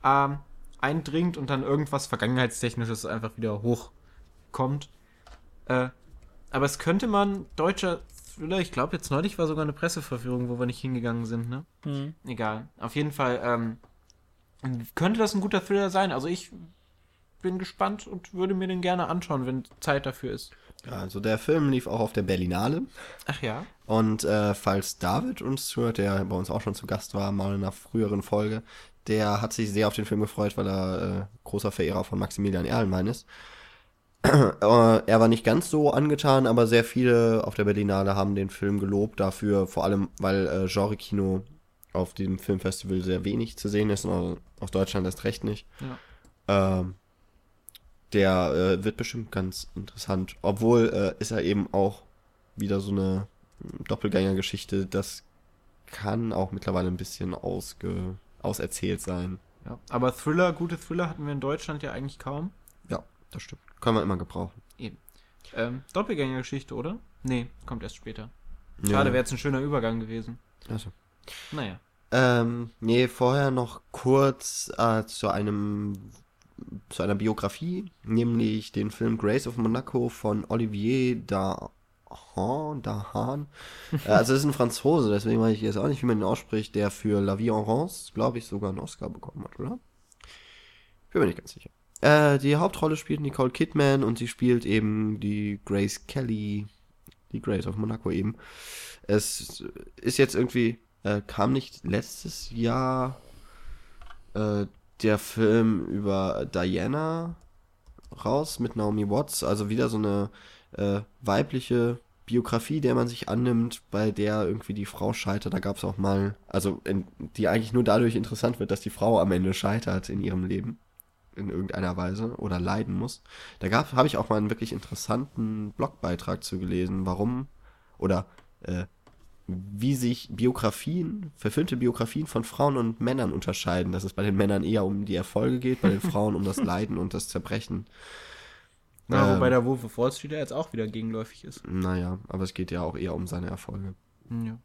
ähm, eindringt und dann irgendwas Vergangenheitstechnisches einfach wieder hochkommt. Äh, aber es könnte man deutscher Thriller, ich glaube jetzt neulich war sogar eine Presseverführung, wo wir nicht hingegangen sind, ne? Mhm. Egal. Auf jeden Fall, ähm, könnte das ein guter Thriller sein? Also ich bin gespannt und würde mir den gerne anschauen, wenn Zeit dafür ist. Ja, also der Film lief auch auf der Berlinale. Ach ja. Und äh, falls David uns hört, der bei uns auch schon zu Gast war, mal in einer früheren Folge, der hat sich sehr auf den Film gefreut, weil er äh, großer Verehrer von Maximilian Erlenwein ist. Er war nicht ganz so angetan, aber sehr viele auf der Berlinale haben den Film gelobt dafür, vor allem weil äh, Genre-Kino auf dem Filmfestival sehr wenig zu sehen ist, und aus Deutschland erst recht nicht. Ja. Ähm, der äh, wird bestimmt ganz interessant. Obwohl äh, ist er eben auch wieder so eine Doppelgänger-Geschichte, das kann auch mittlerweile ein bisschen ausge- auserzählt sein. Ja. Aber Thriller, gute Thriller hatten wir in Deutschland ja eigentlich kaum. Ja, das stimmt. Kann man immer gebrauchen. Eben. Ähm, Doppelgänger-Geschichte, oder? Nee, kommt erst später. Schade, ja. Wäre jetzt ein schöner Übergang gewesen. Achso. Naja. Ähm, nee, vorher noch kurz äh, zu einem zu einer Biografie, nämlich den Film Grace of Monaco von Olivier Dahan. Dahan. äh, also das ist ein Franzose, deswegen weiß ich jetzt auch nicht, wie man ihn ausspricht, der für La Vie en Rose, glaube ich, sogar einen Oscar bekommen hat, oder? Bin mir nicht ganz sicher. Äh, die Hauptrolle spielt Nicole Kidman und sie spielt eben die Grace Kelly, die Grace of Monaco eben. Es ist jetzt irgendwie Äh, kam nicht letztes Jahr äh, der Film über Diana raus mit Naomi Watts, also wieder so eine äh, weibliche Biografie, der man sich annimmt, bei der irgendwie die Frau scheitert, da gab es auch mal, also in, die eigentlich nur dadurch interessant wird, dass die Frau am Ende scheitert in ihrem Leben, in irgendeiner Weise, oder leiden muss. Da gab, habe ich auch mal einen wirklich interessanten Blogbeitrag zu gelesen, warum, oder äh, wie sich Biografien, verfilmte Biografien von Frauen und Männern unterscheiden, dass es bei den Männern eher um die Erfolge geht, bei den Frauen um das Leiden und das Zerbrechen. Ja, wobei der Wolf of Wall Street ja jetzt auch wieder gegenläufig ist. Naja, aber es geht ja auch eher um seine Erfolge. Ja.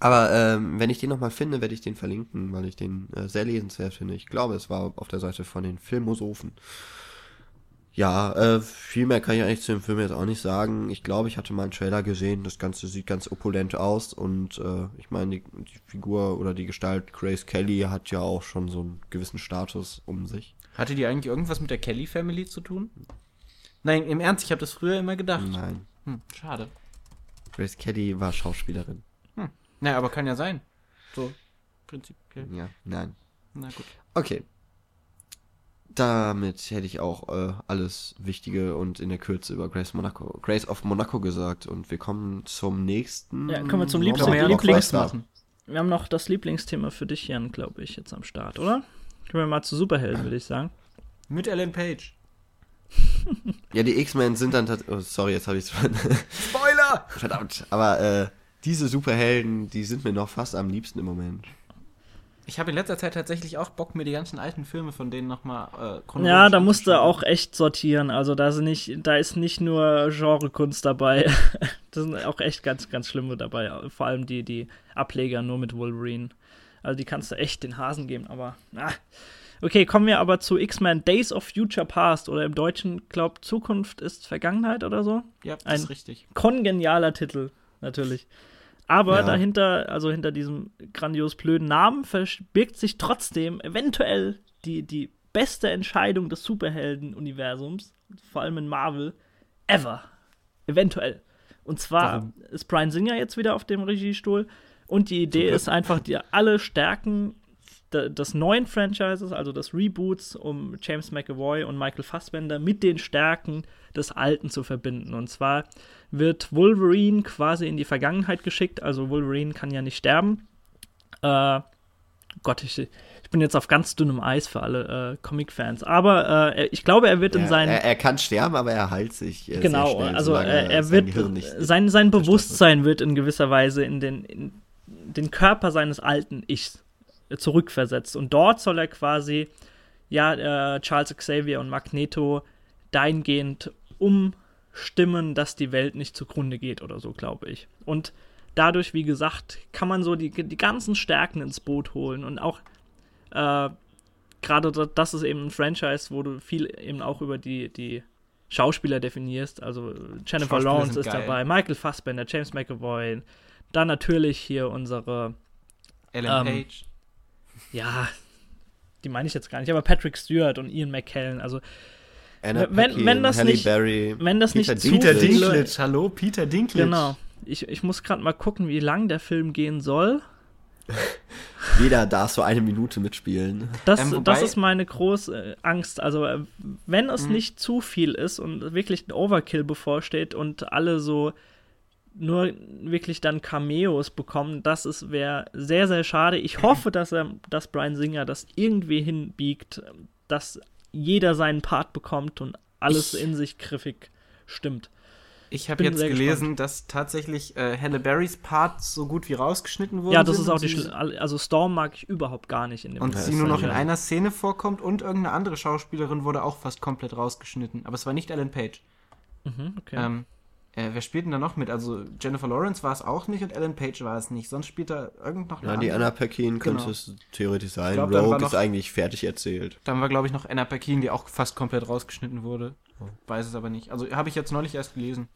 Aber ähm, wenn ich den nochmal finde, werde ich den verlinken, weil ich den äh, sehr lesenswert finde. Ich glaube, es war auf der Seite von den Filmosophen. Ja, äh, viel mehr kann ich eigentlich zu dem Film jetzt auch nicht sagen. Ich glaube, ich hatte mal einen Trailer gesehen. Das Ganze sieht ganz opulent aus. Und äh, ich meine, die, die Figur oder die Gestalt Grace Kelly hat ja auch schon so einen gewissen Status um sich. Hatte die eigentlich irgendwas mit der Kelly-Family zu tun? Nein, im Ernst, ich habe das früher immer gedacht. Nein. Hm, schade. Grace Kelly war Schauspielerin. Hm. Naja, aber kann ja sein. So, prinzipiell. Ja, nein. Na gut. Okay. Damit hätte ich auch äh, alles Wichtige und in der Kürze über Grace Monaco, Grace of Monaco gesagt. Und wir kommen zum nächsten. Ja, kommen wir zum Lieblings- wir Lieblings- machen. Wir haben noch das Lieblingsthema für dich, Jan, glaube ich, jetzt am Start, oder? Können wir mal zu Superhelden, würde ich sagen. Mit Ellen Page. Ja, die X-Men sind dann tatsächlich... Oh, sorry, jetzt habe ich es... Spoiler! Verdammt. Aber äh, diese Superhelden, die sind mir noch fast am liebsten im Moment. Ich habe in letzter Zeit tatsächlich auch Bock, mir die ganzen alten Filme von denen nochmal... Äh, ja, da musst du auch echt sortieren. Also da, sind nicht, da ist nicht nur Genrekunst dabei. Da sind auch echt ganz, ganz schlimme dabei. Vor allem die, die Ableger nur mit Wolverine. Also die kannst du echt den Hasen geben, aber... Ah. Okay, kommen wir aber zu X-Men Days of Future Past oder im Deutschen, glaub, Zukunft ist Vergangenheit oder so. Ja, das Ein ist richtig. Kongenialer Titel, natürlich. Aber ja. dahinter, also hinter diesem grandios blöden Namen, verbirgt sich trotzdem eventuell die, die beste Entscheidung des Superhelden-Universums, vor allem in Marvel, ever. Eventuell. Und zwar Warum? ist Bryan Singer jetzt wieder auf dem Regiestuhl und die Idee ist einfach, die alle Stärken des neuen Franchises, also des Reboots um James McAvoy und Michael Fassbender mit den Stärken des Alten zu verbinden. Und zwar wird Wolverine quasi in die Vergangenheit geschickt, also Wolverine kann ja nicht sterben. Äh, Gott, ich, ich bin jetzt auf ganz dünnem Eis für alle äh, Comic-Fans, aber äh, ich glaube, er wird ja, in seinen... Er, er kann sterben, aber er heilt sich. Äh, genau, sehr schnell, also er, er wird, sein, sein Bewusstsein wird in gewisser Weise in den, in den Körper seines alten Ichs zurückversetzt. Und dort soll er quasi ja, äh, Charles Xavier und Magneto dahingehend umstimmen, dass die Welt nicht zugrunde geht oder so, glaube ich. Und dadurch, wie gesagt, kann man so die, die ganzen Stärken ins Boot holen und auch äh, gerade das ist eben ein Franchise, wo du viel eben auch über die, die Schauspieler definierst. Also Jennifer Lawrence ist geil. dabei, Michael Fassbender, James McAvoy, dann natürlich hier unsere Ellen ähm, Page. Ja, die meine ich jetzt gar nicht, aber Patrick Stewart und Ian McKellen, also Anna wenn, Pickin, wenn das Halle nicht, Berry, wenn das Peter nicht Dinklage. Peter Dinklage, hallo, Peter Dinklage. Genau, ich, ich muss gerade mal gucken, wie lang der Film gehen soll. Jeder darf so eine Minute mitspielen. Das, ähm, das ist meine große Angst, also wenn es mh. nicht zu viel ist und wirklich ein Overkill bevorsteht und alle so nur wirklich dann Cameos bekommen, das ist wäre sehr, sehr schade. Ich hoffe, dass er, dass Bryan Singer das irgendwie hinbiegt, dass jeder seinen Part bekommt und alles ich, in sich griffig stimmt. Ich habe jetzt gelesen, gespannt. dass tatsächlich äh, Halle Berrys Part so gut wie rausgeschnitten wurde. Ja, das ist auch die Schli- also Storm mag ich überhaupt gar nicht in dem Und Fall. Sie nur noch in einer Szene vorkommt und irgendeine andere Schauspielerin wurde auch fast komplett rausgeschnitten. Aber es war nicht Ellen Page. Mhm, okay. Ähm, Äh, wer spielt denn da noch mit? Also Jennifer Lawrence war es auch nicht und Ellen Page war es nicht. Sonst spielt da irgend noch eine ja, andere. Die Anna Paquin genau. könnte es theoretisch sein. Glaub, Rogue noch, ist eigentlich fertig erzählt. Dann war, glaube ich, noch Anna Paquin, die auch fast komplett rausgeschnitten wurde. Oh. Weiß es aber nicht. Also habe ich jetzt neulich erst gelesen.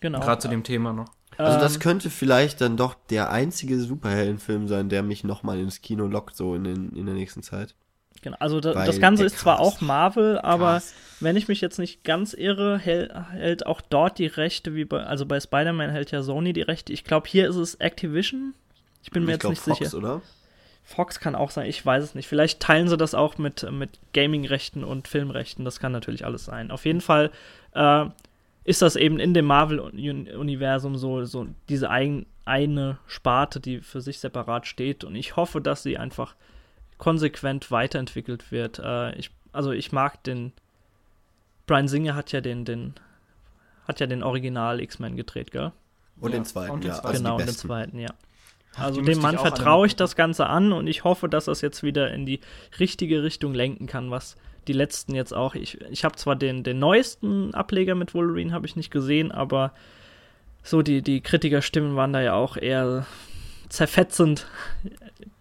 Genau. Gerade zu dem Thema noch. Also das könnte vielleicht dann doch der einzige Superheldenfilm sein, der mich nochmal ins Kino lockt, so in, den, in der nächsten Zeit. Genau, also da, das Ganze ist zwar auch Marvel, aber krass. Wenn ich mich jetzt nicht ganz irre, hält, hält auch dort die Rechte, wie bei, also bei Spider-Man hält ja Sony die Rechte. Ich glaube, hier ist es Activision. Ich bin ich mir jetzt glaub, nicht Fox, sicher. Oder? Fox kann auch sein, ich weiß es nicht. Vielleicht teilen sie das auch mit, mit Gaming-Rechten und Filmrechten. Das kann natürlich alles sein. Auf jeden Fall äh, ist das eben in dem Marvel-Universum so, so diese ein, eine Sparte, die für sich separat steht. Und ich hoffe, dass sie einfach konsequent weiterentwickelt wird. Äh, ich, also ich mag den Bryan Singer hat ja den, den hat ja den Original X-Men gedreht, gell? Und ja, den zweiten, und den ja. Zweiten. Genau, also den zweiten, ja. Also dem Mann vertraue ich das Ganze an und ich hoffe, dass das jetzt wieder in die richtige Richtung lenken kann, was die letzten jetzt auch. Ich, ich habe zwar den, den neuesten Ableger mit Wolverine, habe ich nicht gesehen, aber so die, die Kritikerstimmen waren da ja auch eher zerfetzend.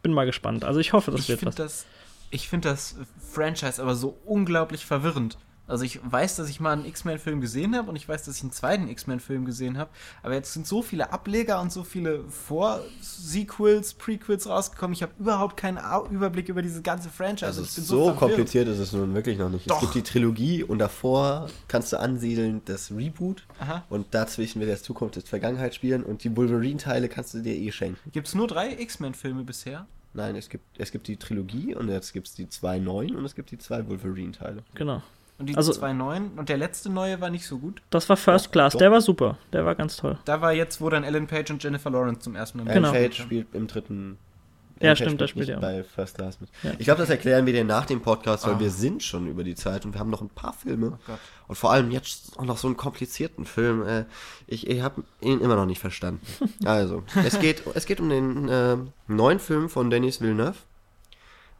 Bin mal gespannt. Also ich hoffe, das ich wird was. Das, ich finde das Franchise aber so unglaublich verwirrend. Also ich weiß, dass ich mal einen X-Men-Film gesehen habe und ich weiß, dass ich einen zweiten X-Men-Film gesehen habe, aber jetzt sind so viele Ableger und so viele Vor-Sequels, Prequels rausgekommen, ich habe überhaupt keinen Überblick über diese ganze Franchise. Also ich bin so, so kompliziert ist es nun wirklich noch nicht. Doch. Es gibt die Trilogie und davor kannst du ansiedeln das Reboot. Aha. Und dazwischen wird das Zukunft des Vergangenheit spielen und die Wolverine-Teile kannst du dir eh schenken. Gibt es nur drei X-Men-Filme bisher? Nein, es gibt, es gibt die Trilogie und jetzt gibt es die zwei neuen und es gibt die zwei Wolverine-Teile. Genau. Und die also, zwei neuen. Und der letzte neue war nicht so gut. Das war First Class. Doch. Der war super. Der war ganz toll. Da war jetzt, wo dann Ellen Page und Jennifer Lawrence zum ersten Mal mitspielen. Ellen genau. Page spielt im dritten. Ja, Ellen stimmt, Page spielt das spielt er ja. Bei First Class mit. Ja. Ich glaube, das erklären wir dir nach dem Podcast, weil ah. wir sind schon über die Zeit und wir haben noch ein paar Filme. Oh und vor allem jetzt auch noch so einen komplizierten Film. Ich, ich habe ihn immer noch nicht verstanden. Also, es geht, es geht um den äh, neuen Film von Denis Villeneuve.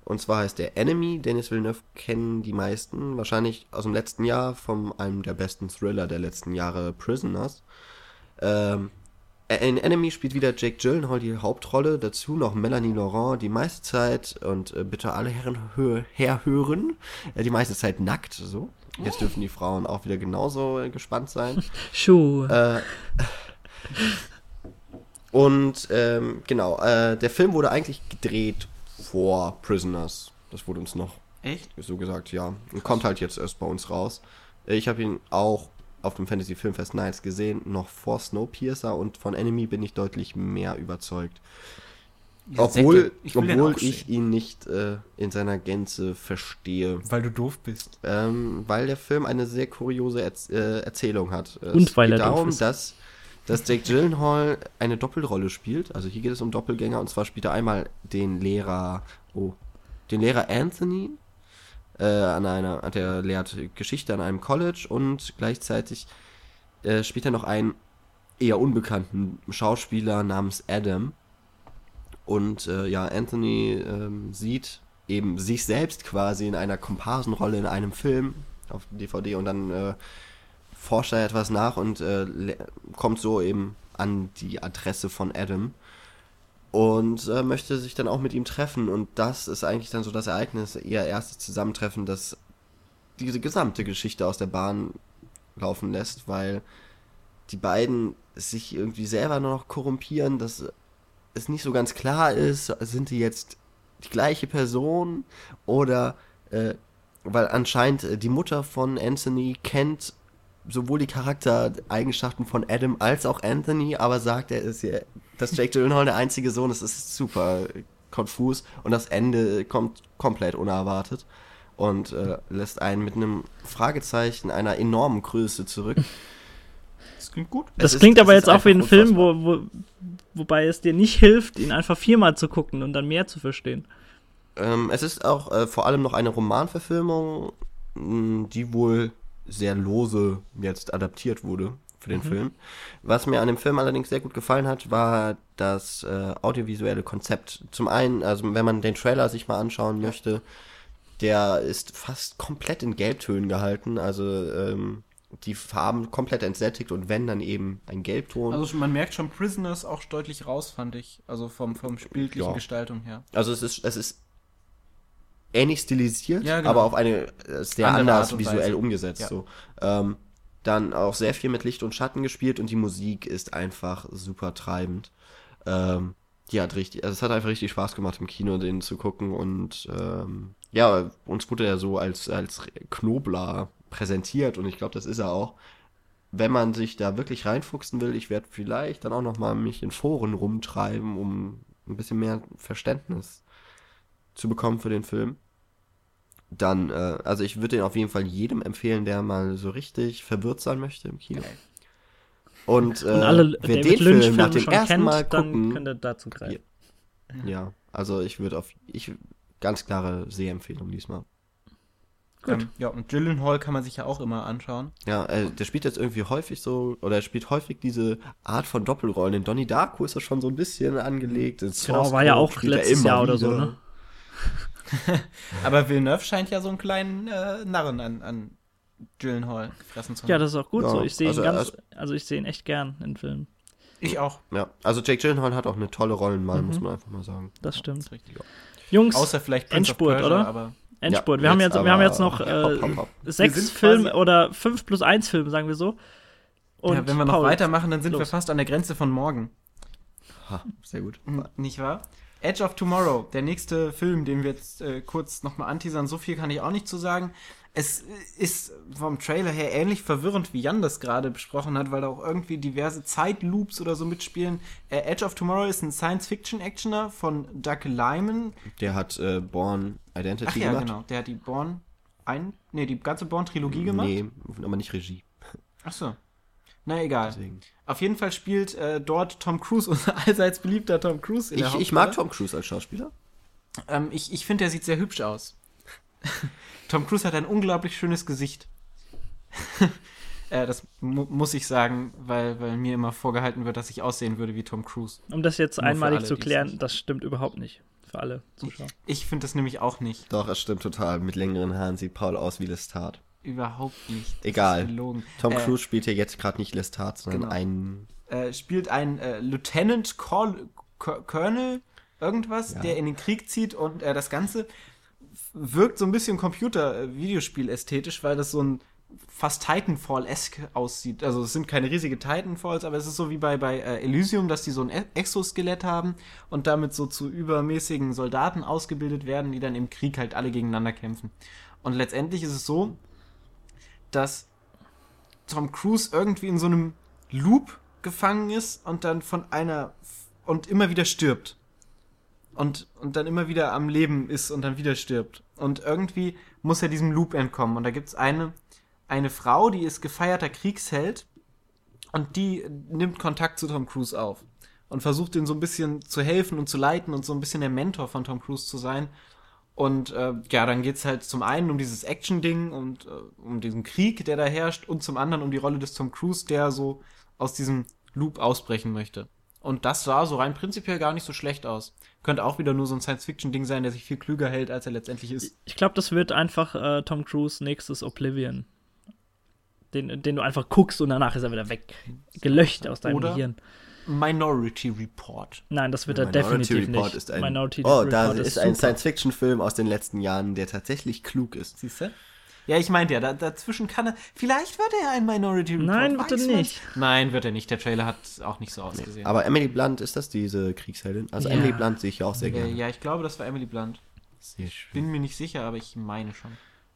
Und zwar heißt der Enemy. Denis Villeneuve kennen die meisten, wahrscheinlich aus dem letzten Jahr, von einem der besten Thriller der letzten Jahre, Prisoners. Ähm, in Enemy spielt wieder Jake Gyllenhaal die Hauptrolle, dazu noch Melanie Laurent die meiste Zeit, und äh, bitte alle Herren hö- herhören, äh, die meiste Zeit nackt, so. Jetzt dürfen die Frauen auch wieder genauso äh, gespannt sein. Schuh. Äh, und ähm, genau, äh, der Film wurde eigentlich gedreht vor Prisoners. Das wurde uns noch Echt? so gesagt, ja. Und kommt halt jetzt erst bei uns raus. Ich habe ihn auch auf dem Fantasy Filmfest Nights gesehen, noch vor Snowpiercer, und von Enemy bin ich deutlich mehr überzeugt. Obwohl ich, obwohl ich ihn nicht äh, in seiner Gänze verstehe. Weil du doof bist. Ähm, weil der Film eine sehr kuriose Erz- äh, Erzählung hat. Es und weil er darum, doof ist. Dass Dass Jake Gyllenhaal eine Doppelrolle spielt. Also hier geht es um Doppelgänger, und zwar spielt er einmal den Lehrer, oh, den Lehrer Anthony, äh, an einer, der lehrt Geschichte an einem College, und gleichzeitig äh, spielt er noch einen eher unbekannten Schauspieler namens Adam. Und äh, ja, Anthony äh, sieht eben sich selbst quasi in einer Komparsenrolle in einem Film auf D V D, und dann äh, forscht er etwas nach und äh, le- kommt so eben an die Adresse von Adam und äh, möchte sich dann auch mit ihm treffen, und das ist eigentlich dann so das Ereignis, ihr erstes Zusammentreffen, das diese gesamte Geschichte aus der Bahn laufen lässt, weil die beiden sich irgendwie selber nur noch korrumpieren, dass es nicht so ganz klar ist, sind die jetzt die gleiche Person oder äh, weil anscheinend die Mutter von Anthony kennt sowohl die Charaktereigenschaften von Adam als auch Anthony, aber sagt er, ist ja, dass Jake Gyllenhaal der einzige Sohn ist, ist super konfus, und das Ende kommt komplett unerwartet und äh, lässt einen mit einem Fragezeichen einer enormen Größe zurück. Das klingt gut. Das es klingt ist, aber jetzt auch wie ein Film, wo, wo, wobei es dir nicht hilft, ihn einfach viermal zu gucken und dann mehr zu verstehen. Ähm, es ist auch äh, vor allem noch eine Romanverfilmung, die wohl sehr lose jetzt adaptiert wurde für den mhm. Film. Was mir an dem Film allerdings sehr gut gefallen hat, war das äh, audiovisuelle Konzept. Zum einen, also wenn man den Trailer sich mal anschauen möchte, der ist fast komplett in Gelbtönen gehalten, also ähm, die Farben komplett entsättigt und wenn, dann eben ein Gelbton. Also man merkt schon Prisoners auch deutlich raus, fand ich, also vom, vom bildlichen ja. Gestaltung her. Also es ist, es ist ähnlich stilisiert, ja, genau. aber auf eine sehr Andere anders visuell umgesetzt. Ja. So. Ähm, dann auch sehr viel mit Licht und Schatten gespielt, und die Musik ist einfach super treibend. Ähm, die hat richtig, also es hat einfach richtig Spaß gemacht, im Kino den zu gucken, und ähm, ja, uns wurde er so als, als Knobler präsentiert, und ich glaube, das ist er auch. Wenn man sich da wirklich reinfuchsen will, ich werde vielleicht dann auch nochmal mich in Foren rumtreiben, um ein bisschen mehr Verständnis zu bekommen für den Film. dann, äh, also ich würde den auf jeden Fall jedem empfehlen, der mal so richtig verwirrt sein möchte im Kino. Und, äh, und alle wer David den Film nach dem ersten kennt, Mal gucken, dann könnt ihr dazu greifen. Ja, ja, also ich würde auf, ich ganz klare Sehempfehlung diesmal. Gut. Ähm, ja, und Gyllenhaal kann man sich ja auch immer anschauen. Ja, äh, der spielt jetzt irgendwie häufig so, oder er spielt häufig diese Art von Doppelrollen. In Donnie Darko ist das schon so ein bisschen angelegt. In Source genau, war ja auch letztes Jahr oder wieder. So, ne? Aber Villeneuve scheint ja so einen kleinen äh, Narren an, an Gyllenhaal gefressen zu haben. Ja, das ist auch gut ja, so. Ich sehe also, ihn ganz, also ich sehe ihn echt gern in Filmen. Ich auch. Ja, also Jake Gyllenhaal hat auch eine tolle Rollenwahl, mhm. muss man einfach mal sagen. Das ja, stimmt. Das ist richtig. Jungs, außer vielleicht Prince Endspurt, Persia, oder? Aber Endspurt. Ja, wir, haben jetzt, aber, wir haben jetzt noch äh, hopp, hopp, hopp. sechs Filme oder fünf plus eins Filme, sagen wir so. Und ja, wenn wir noch Paul, weitermachen, dann sind los. Wir fast an der Grenze von morgen. Ha, sehr gut. N- nicht wahr? Edge of Tomorrow, der nächste Film, den wir jetzt äh, kurz nochmal anteasern. So viel kann ich auch nicht zu sagen. Es ist vom Trailer her ähnlich verwirrend, wie Jan das gerade besprochen hat, weil da auch irgendwie diverse Zeitloops oder so mitspielen. Äh, Edge of Tomorrow ist ein Science-Fiction-Actioner von Doug Liman. Der hat äh, Born Identity Ach, ja, gemacht. Genau. Der hat die Born ein, nee, die ganze Born-Trilogie gemacht. Nee, aber nicht Regie. Ach so. Na egal. Deswegen. Auf jeden Fall spielt äh, dort Tom Cruise, unser allseits beliebter Tom Cruise. In der ich, ich mag Tom Cruise als Schauspieler. Ähm, ich ich finde, der sieht sehr hübsch aus. Tom Cruise hat ein unglaublich schönes Gesicht. äh, das mu- muss ich sagen, weil, weil mir immer vorgehalten wird, dass ich aussehen würde wie Tom Cruise. Um das jetzt Nur einmalig alle, zu klären, das stimmt überhaupt nicht für alle Zuschauer. Ich, ich finde das nämlich auch nicht. Doch, das stimmt total. Mit längeren Haaren sieht Paul aus wie Lestat. Überhaupt nicht. Das Egal. Tom Cruise äh, spielt hier jetzt gerade nicht Lestat, sondern genau. einen... Äh, spielt einen äh, Lieutenant Col- C- Colonel irgendwas, ja. der in den Krieg zieht und äh, das Ganze... wirkt so ein bisschen Computer-Videospiel-ästhetisch, weil das so ein fast Titanfall-esque aussieht. Also es sind keine riesige Titanfalls, aber es ist so wie bei, bei Elysium, dass die so ein Exoskelett haben und damit so zu übermäßigen Soldaten ausgebildet werden, die dann im Krieg halt alle gegeneinander kämpfen. Und letztendlich ist es so, dass Tom Cruise irgendwie in so einem Loop gefangen ist und dann von einer f- und immer wieder stirbt. Und, und dann immer wieder am Leben ist und dann wieder stirbt. Und irgendwie muss er diesem Loop entkommen. Und da gibt's eine, eine Frau, die ist gefeierter Kriegsheld und die nimmt Kontakt zu Tom Cruise auf und versucht ihm so ein bisschen zu helfen und zu leiten und so ein bisschen der Mentor von Tom Cruise zu sein. Und äh, ja, dann geht's halt zum einen um dieses Action-Ding und äh, um diesen Krieg, der da herrscht und zum anderen um die Rolle des Tom Cruise, der so aus diesem Loop ausbrechen möchte. Und das sah so rein prinzipiell gar nicht so schlecht aus. Könnte auch wieder nur so ein Science-Fiction-Ding sein, der sich viel klüger hält, als er letztendlich ist. Ich glaube, das wird einfach äh, Tom Cruise nächstes Oblivion. Den, den du einfach guckst und danach ist er wieder weg. Gelöscht aus deinem Oder Gehirn. Minority Report. Nein, das wird er Minority definitiv Report nicht. Ist ein, Minority oh, Report da ist, ist ein Science-Fiction-Film aus den letzten Jahren, der tatsächlich klug ist. Siehst du? Ja, ich meinte ja, da, dazwischen kann er... Vielleicht wird er ein Minority Report. Nein, wird er nicht. Nein, wird er nicht. Der Trailer hat auch nicht so ausgesehen. Nee, aber Emily Blunt, ist das diese Kriegsheldin? Also ja. Emily Blunt sehe ich ja auch sehr gerne. Ja, ich glaube, das war Emily Blunt. Sehr schön. Bin mir nicht sicher, aber ich meine schon.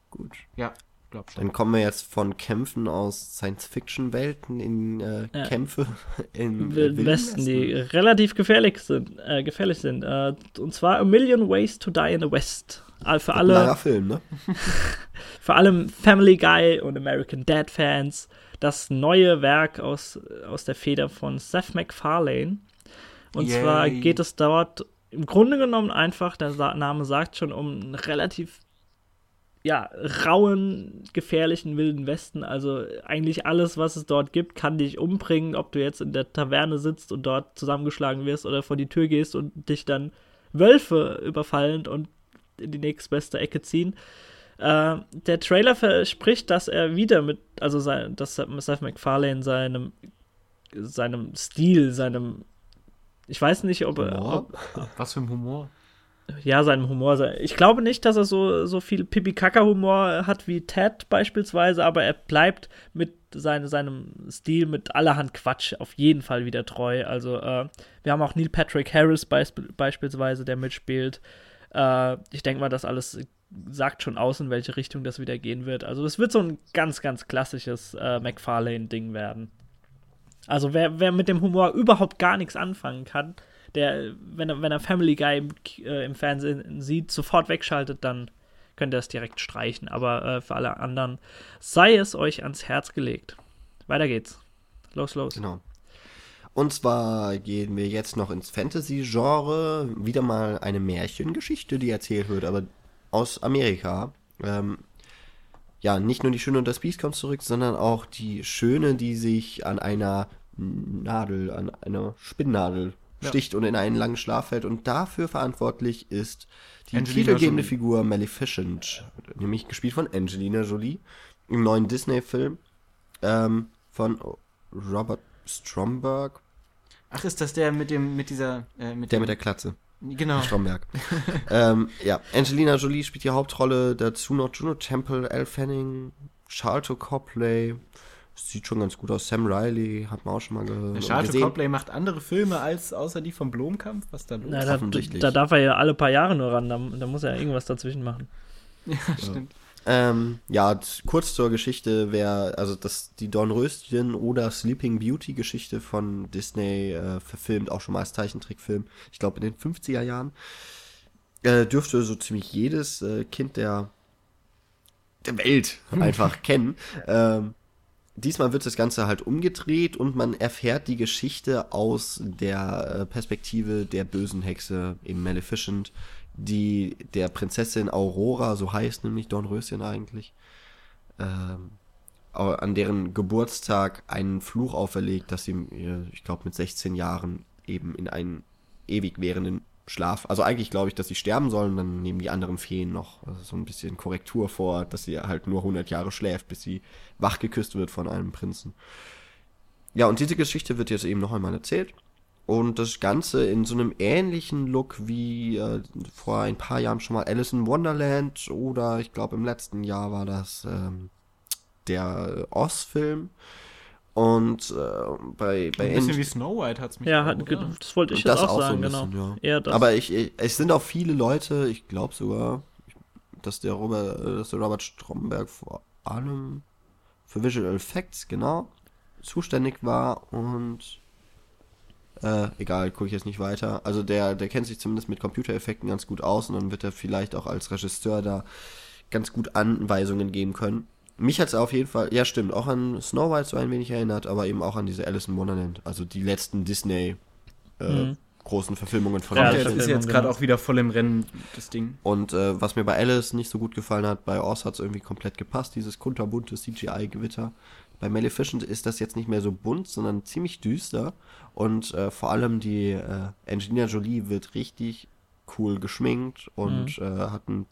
Gut. Ja, glaub schon. Dann kommen wir jetzt von Kämpfen aus Science-Fiction-Welten in äh, ja. Kämpfe im Wilden Westen, die relativ gefährlich sind. Äh, gefährlich sind. Äh, und zwar A Million Ways to Die in the West. Für alle, langer Film, ne? Vor allem Family Guy und American Dad Fans. Das neue Werk aus, aus der Feder von Seth MacFarlane. Und Yay. zwar geht es dort im Grunde genommen einfach, der Name sagt schon, um einen relativ ja, rauen, gefährlichen Wilden Westen. Also eigentlich alles, was es dort gibt, kann dich umbringen, ob du jetzt in der Taverne sitzt und dort zusammengeschlagen wirst oder vor die Tür gehst und dich dann Wölfe überfallen und in die nächstbeste Ecke ziehen. Äh, der Trailer verspricht, dass er wieder mit, also sein, dass Seth MacFarlane seinem, seinem Stil, seinem, ich weiß nicht, ob, ob was für ein Humor? Ja, seinem Humor sein. Ich glaube nicht, dass er so, so viel Pipi-Kaka-Humor hat wie Ted beispielsweise, aber er bleibt mit seine, seinem Stil mit allerhand Quatsch auf jeden Fall wieder treu. Also äh, wir haben auch Neil Patrick Harris beisp- beispielsweise, der mitspielt. Ich denke mal, das alles sagt schon aus, in welche Richtung das wieder gehen wird. Also es wird so ein ganz, ganz klassisches äh, MacFarlane-Ding werden. Also wer, wer mit dem Humor überhaupt gar nichts anfangen kann, der, wenn er, wenn er Family Guy im, äh, im Fernsehen sieht, sofort wegschaltet, dann könnt ihr das direkt streichen. Aber äh, für alle anderen sei es euch ans Herz gelegt. Weiter geht's. Los, los. Genau. Und zwar gehen wir jetzt noch ins Fantasy-Genre. Wieder mal eine Märchengeschichte, die erzählt wird, aber aus Amerika. Ähm, ja, nicht nur die Schöne und das Biest kommt zurück, sondern auch die Schöne, die sich an einer Nadel, an einer Spinnnadel sticht ja. und in einen langen Schlaf fällt. Und dafür verantwortlich ist die titelgebende Figur Maleficent, nämlich gespielt von Angelina Jolie im neuen Disney-Film ähm, von Robert Stromberg. Ach, ist das der mit dem, mit dieser, äh, mit der dem... mit der Klatze? Genau. Stromberg. ähm, ja, Angelina Jolie spielt die Hauptrolle, dazu noch Juno Temple, Elle Fanning, Charlotte Copley. Sieht schon ganz gut aus. Sam Riley hat man auch schon mal ge- Charlotte gesehen. Copley macht andere Filme als außer die von Blomkamp. Was da los? Na, da, da darf er ja alle paar Jahre nur ran. Da, da muss er ja irgendwas dazwischen machen. Ja, stimmt. Ja, ähm, ja kurz zur Geschichte. Wer, also das, die Dornröschen oder Sleeping Beauty Geschichte von Disney äh, verfilmt, auch schon mal als Zeichentrickfilm. Ich glaube, in den fünfziger Jahren äh, dürfte so ziemlich jedes äh, Kind der, der Welt einfach kennen. Ähm, Diesmal wird das Ganze halt umgedreht und man erfährt die Geschichte aus der Perspektive der bösen Hexe, eben Maleficent, die der Prinzessin Aurora, so heißt nämlich Dornröschen eigentlich, ähm, an deren Geburtstag einen Fluch auferlegt, dass sie, ich glaube, mit sechzehn Jahren eben in einen ewig währenden Schlaf, also eigentlich glaube ich, dass sie sterben sollen, dann nehmen die anderen Feen noch also so ein bisschen Korrektur vor, dass sie halt nur hundert Jahre schläft, bis sie wach geküsst wird von einem Prinzen. Ja, und diese Geschichte wird jetzt eben noch einmal erzählt und das Ganze in so einem ähnlichen Look wie äh, vor ein paar Jahren schon mal Alice in Wonderland oder ich glaube im letzten Jahr war das ähm, der Oz-Film. Und äh, bei, bei ein bisschen End- wie Snow White hat's mich ja, auch, hat es mich Ja, das wollte ich jetzt das auch, auch sagen, so bisschen, genau. Ja. Das. Aber ich, ich, es sind auch viele Leute, ich glaube sogar, dass der Robert, dass der Robert Stromberg vor allem für Visual Effects, genau, zuständig war und äh, egal, gucke ich jetzt nicht weiter. Also der, der kennt sich zumindest mit Computereffekten ganz gut aus und dann wird er vielleicht auch als Regisseur da ganz gut Anweisungen geben können. Mich hat es auf jeden Fall, ja stimmt, auch an Snow White so ein wenig erinnert, aber eben auch an diese Alice in Wonderland, also die letzten Disney äh, mhm. großen Verfilmungen von ja, der Das ist jetzt gerade auch wieder voll im Rennen, das Ding. Und äh, was mir bei Alice nicht so gut gefallen hat, bei Oz hat es irgendwie komplett gepasst, dieses kunterbunte C G I-Gewitter. Bei Maleficent ist das jetzt nicht mehr so bunt, sondern ziemlich düster und äh, vor allem die äh, Angelina Jolie wird richtig cool geschminkt und mhm. äh, hat ein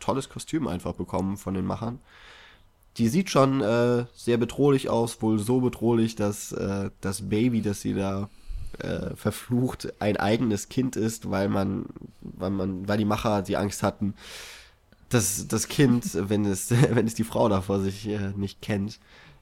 tolles Kostüm einfach bekommen von den Machern. Die sieht schon äh, sehr bedrohlich aus, wohl so bedrohlich, dass äh, das Baby, das sie da äh, verflucht, ein eigenes Kind ist, weil man, weil man, weil die Macher die Angst hatten, dass das Kind, wenn es, wenn es die Frau da vor sich äh, nicht kennt,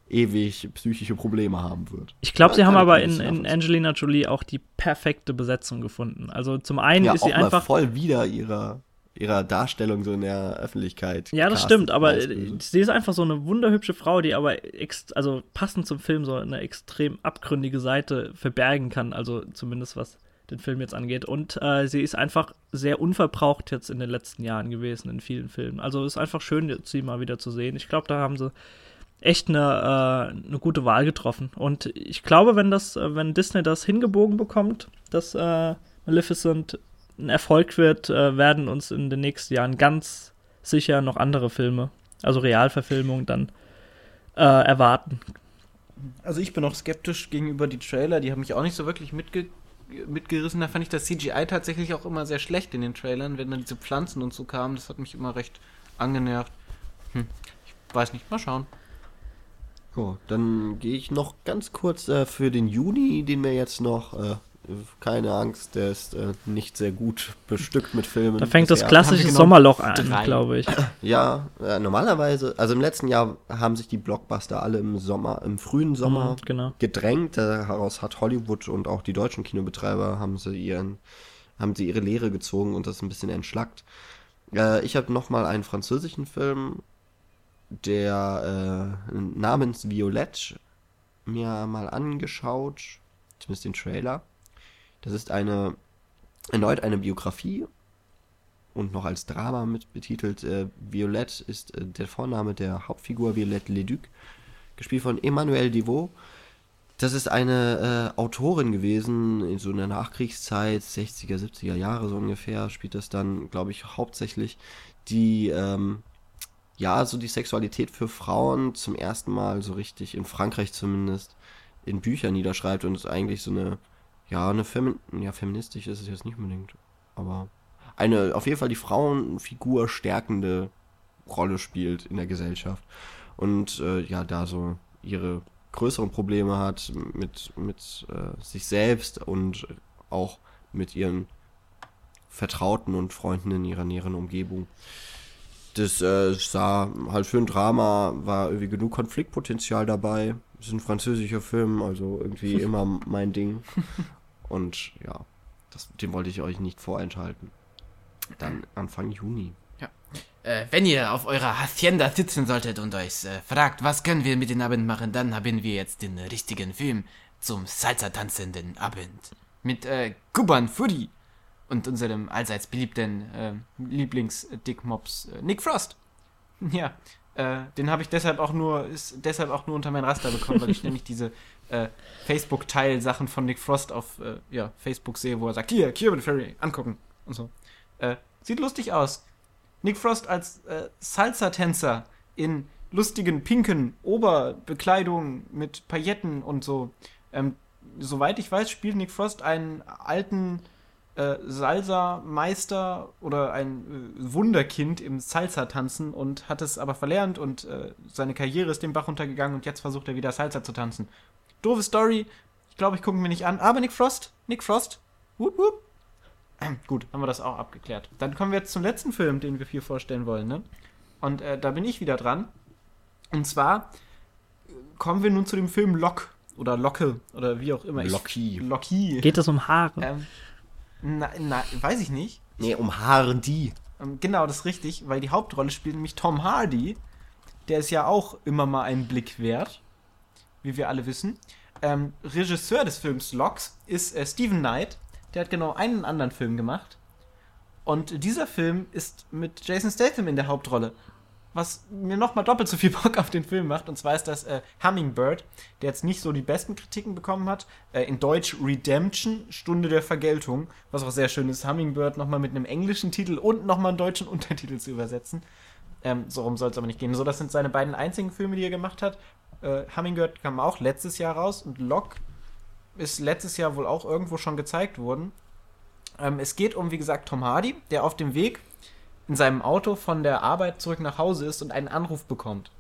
ewig psychische Probleme haben wird. Ich glaube, ja, sie haben aber in, in Angelina Jolie auch die perfekte Besetzung gefunden. Also zum einen ja, ist sie einfach voll wieder ihrer ihrer Darstellung so in der Öffentlichkeit. Ja, das stimmt, aber sie ist einfach so eine wunderhübsche Frau, die aber ex- also passend zum Film so eine extrem abgründige Seite verbergen kann, also zumindest was den Film jetzt angeht. Und äh, sie ist einfach sehr unverbraucht jetzt in den letzten Jahren gewesen in vielen Filmen. Also ist einfach schön, sie mal wieder zu sehen. Ich glaube, da haben sie echt eine, äh, eine gute Wahl getroffen. Und ich glaube, wenn das, wenn Disney das hingebogen bekommt, dass äh, Maleficent ein Erfolg wird, äh, werden uns in den nächsten Jahren ganz sicher noch andere Filme, also Realverfilmungen dann äh, erwarten. Also ich bin auch skeptisch gegenüber die Trailer, die haben mich auch nicht so wirklich mitge- mitgerissen. Da fand ich das C G I tatsächlich auch immer sehr schlecht in den Trailern, wenn dann diese Pflanzen und so kamen, das hat mich immer recht angenervt. Hm. Ich weiß nicht, mal schauen. So, dann gehe ich noch ganz kurz äh, für den Juni, den wir jetzt noch äh keine Angst, der ist äh, nicht sehr gut bestückt mit Filmen. Da fängt das klassische Sommerloch an, glaube ich. Ja, äh, normalerweise, also im letzten Jahr haben sich die Blockbuster alle im Sommer, im frühen Sommer mm, genau. gedrängt. Daraus hat Hollywood und auch die deutschen Kinobetreiber haben sie ihren, haben sie ihre Lehre gezogen und das ein bisschen entschlackt. Äh, ich habe nochmal einen französischen Film, der äh, namens Violette mir mal angeschaut, zumindest den Trailer. Das ist eine erneut eine Biografie und noch als Drama mit betitelt. Äh, Violette ist äh, der Vorname der Hauptfigur, Violette Leduc, gespielt von Emmanuelle Devaux. Das ist eine äh, Autorin gewesen, in so einer Nachkriegszeit, sechziger, siebziger Jahre so ungefähr, spielt das dann, glaube ich, hauptsächlich, die ähm, ja, so die Sexualität für Frauen zum ersten Mal so richtig, in Frankreich zumindest, in Büchern niederschreibt und ist eigentlich so eine, ja, eine Femi- ja, feministisch ist es jetzt nicht unbedingt, aber eine, auf jeden Fall die Frauenfigur stärkende Rolle spielt in der Gesellschaft und äh, ja, da so ihre größeren Probleme hat mit, mit äh, sich selbst und auch mit ihren Vertrauten und Freunden in ihrer näheren Umgebung. Das äh, sah halt für ein Drama, war irgendwie genug Konfliktpotenzial dabei. Das ist ein französischer Film, also irgendwie immer mein Ding. Und ja, das, den wollte ich euch nicht vorenthalten. Dann Anfang Juni. Ja. Äh, wenn ihr auf eurer Hacienda sitzen solltet und euch äh, fragt, was können wir mit den Abend machen, dann haben wir jetzt den richtigen Film zum Salsa-tanzenden Abend. Mit äh, Kuban Fury und unserem allseits beliebten äh, Lieblings-Dick-Mops äh, Nick Frost. Ja, äh, den habe ich deshalb auch nur ist deshalb auch nur unter mein Raster bekommen, weil ich nämlich diese äh, Facebook-Teil-Sachen von Nick Frost auf äh, ja, Facebook sehe, wo er sagt, hier, Cuban Fury, angucken und so. Äh, sieht lustig aus. Nick Frost als äh, Salsa-Tänzer in lustigen, pinken Oberbekleidungen mit Pailletten und so. Ähm, soweit ich weiß, spielt Nick Frost einen alten äh, Salsa-Meister oder ein äh, Wunderkind im Salsa-Tanzen und hat es aber verlernt und äh, seine Karriere ist den Bach runtergegangen und jetzt versucht er wieder Salsa zu tanzen. Doofe Story. Ich glaube, ich gucke mir nicht an. Aber Nick Frost, Nick Frost. Wupp, wupp. Gut, haben wir das auch abgeklärt. Dann kommen wir jetzt zum letzten Film, den wir hier vorstellen wollen, ne? Und äh, da bin ich wieder dran. Und zwar kommen wir nun zu dem Film Lock oder Locke oder wie auch immer. Locky. Locky. Geht es um Haare? Ähm, na, na, weiß ich nicht. Nee, um Hardy. Ähm, genau, das ist richtig, weil die Hauptrolle spielt nämlich Tom Hardy. Der ist ja auch immer mal einen Blick wert, wie wir alle wissen. Ähm, Regisseur des Films Locks ist äh, Steven Knight. Der hat genau einen anderen Film gemacht. Und dieser Film ist mit Jason Statham in der Hauptrolle. Was mir nochmal doppelt so viel Bock auf den Film macht. Und zwar ist das äh, Hummingbird, der jetzt nicht so die besten Kritiken bekommen hat. Äh, in Deutsch Redemption, Stunde der Vergeltung. Was auch sehr schön ist, Hummingbird nochmal mit einem englischen Titel und nochmal einen deutschen Untertitel zu übersetzen. Ähm, so rum soll es aber nicht gehen. So, das sind seine beiden einzigen Filme, die er gemacht hat. Äh, Hummingbird kam auch letztes Jahr raus und Lock ist letztes Jahr wohl auch irgendwo schon gezeigt worden. Ähm, es geht um, wie gesagt, Tom Hardy, der auf dem Weg in seinem Auto von der Arbeit zurück nach Hause ist und einen Anruf bekommt.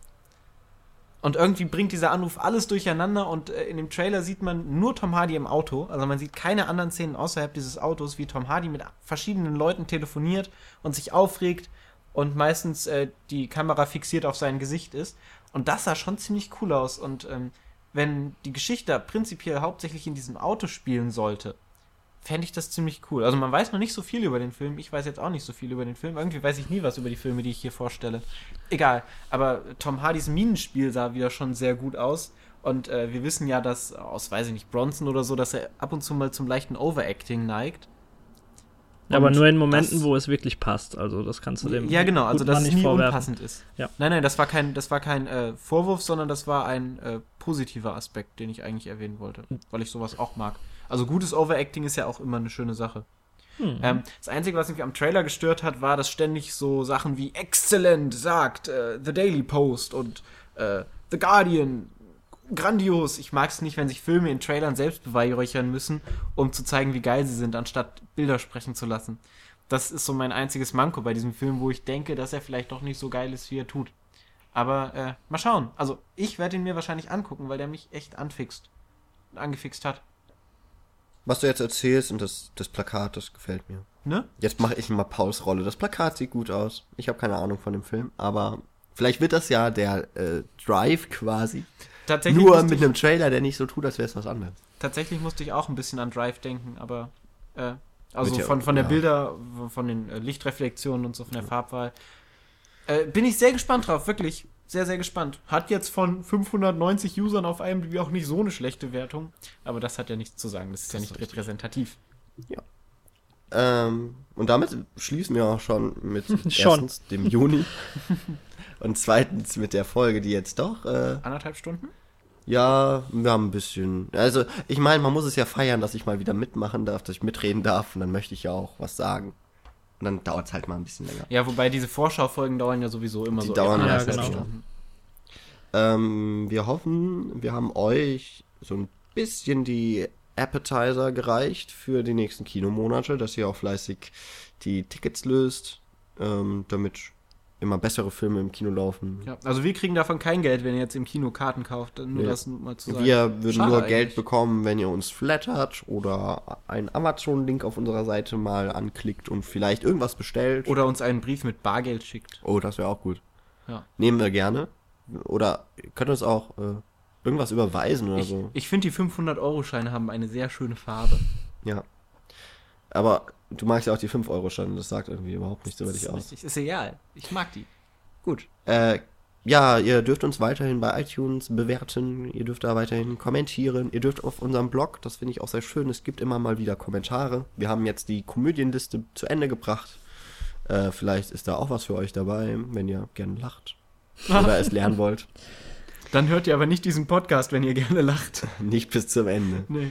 Und irgendwie bringt dieser Anruf alles durcheinander und äh, in dem Trailer sieht man nur Tom Hardy im Auto. Also man sieht keine anderen Szenen außerhalb dieses Autos, wie Tom Hardy mit verschiedenen Leuten telefoniert und sich aufregt und meistens äh, die Kamera fixiert auf sein Gesicht ist. Und das sah schon ziemlich cool aus und ähm, wenn die Geschichte prinzipiell hauptsächlich in diesem Auto spielen sollte, fände ich das ziemlich cool. Also man weiß noch nicht so viel über den Film. Ich weiß jetzt auch nicht so viel über den Film. Irgendwie weiß ich nie was über die Filme, die ich hier vorstelle. Egal, aber Tom Hardys Minenspiel sah wieder schon sehr gut aus. Und äh, wir wissen ja, dass aus, weiß ich nicht, Bronson oder so, dass er ab und zu mal zum leichten Overacting neigt. Und aber nur in Momenten, das, wo es wirklich passt. Also das kannst du dem ja genau, also dass es nie vorwerfen. Unpassend ist. Ja. Nein, nein, das war kein, das war kein äh, Vorwurf, sondern das war ein äh, positiver Aspekt, den ich eigentlich erwähnen wollte, weil ich sowas auch mag. Also gutes Overacting ist ja auch immer eine schöne Sache. Hm. Ähm, das Einzige, was mich am Trailer gestört hat, war, dass ständig so Sachen wie "Exzellent" sagt, äh, The Daily Post und äh, The Guardian. Grandios. Ich mag es nicht, wenn sich Filme in Trailern selbst beweihräuchern müssen, um zu zeigen, wie geil sie sind, anstatt Bilder sprechen zu lassen. Das ist so mein einziges Manko bei diesem Film, wo ich denke, dass er vielleicht doch nicht so geil ist, wie er tut. Aber äh, mal schauen. Also ich werde ihn mir wahrscheinlich angucken, weil der mich echt anfixt, angefixt hat. Was du jetzt erzählst und das, das Plakat, das gefällt mir. Ne? Jetzt mache ich mal Pauls Rolle. Das Plakat sieht gut aus. Ich habe keine Ahnung von dem Film, aber vielleicht wird das ja der äh, Drive quasi. Nur mit ich, einem Trailer, der nicht so tut, als wäre es was anderes. Tatsächlich musste ich auch ein bisschen an Drive denken, aber äh, also von, von der ja. Bilder, von den äh, Lichtreflexionen und so, von der ja. Farbwahl. Äh, bin ich sehr gespannt drauf, wirklich. Sehr, sehr gespannt. Hat jetzt von fünfhundertneunzig Usern auf IMDb auch nicht so eine schlechte Wertung, aber das hat ja nichts zu sagen, das ist das ja nicht ist repräsentativ. Ja. Ähm, und damit schließen wir auch schon mit schon. erstens dem Juni und zweitens mit der Folge, die jetzt doch... Äh, Anderthalb Stunden? Ja, wir haben ein bisschen... Also, ich meine, man muss es ja feiern, dass ich mal wieder mitmachen darf, dass ich mitreden darf und dann möchte ich ja auch was sagen. Und dann dauert es halt mal ein bisschen länger. Ja, wobei diese Vorschaufolgen dauern ja sowieso immer die so. Die dauern ja genau. Stunden. Ähm, wir hoffen, wir haben euch so ein bisschen die Appetizer gereicht für die nächsten Kinomonate, dass ihr auch fleißig die Tickets löst, ähm, damit immer bessere Filme im Kino laufen. Ja, also wir kriegen davon kein Geld, wenn ihr jetzt im Kino Karten kauft, nur nee. das mal zu sagen. Wir würden Schade nur eigentlich. Geld bekommen, wenn ihr uns flattert oder einen Amazon-Link auf unserer Seite mal anklickt und vielleicht irgendwas bestellt. Oder uns einen Brief mit Bargeld schickt. Oh, das wäre auch gut. Ja. Nehmen wir gerne. Oder könnt ihr uns auch äh, irgendwas überweisen oder ich, so. Ich finde, die fünfhundert-Euro-Scheine haben eine sehr schöne Farbe. Ja. Aber du magst ja auch die fünf-Euro-Scheine, das sagt irgendwie überhaupt nichts über dich aus. Richtig. Ist egal, ich mag die. Gut. Äh, ja, ihr dürft uns weiterhin bei iTunes bewerten, ihr dürft da weiterhin kommentieren, ihr dürft auf unserem Blog, das finde ich auch sehr schön, es gibt immer mal wieder Kommentare. Wir haben jetzt die Komödienliste zu Ende gebracht. Äh, vielleicht ist da auch was für euch dabei, wenn ihr gerne lacht oder es lernen wollt. Dann hört ihr aber nicht diesen Podcast, wenn ihr gerne lacht. Nicht bis zum Ende. Nee.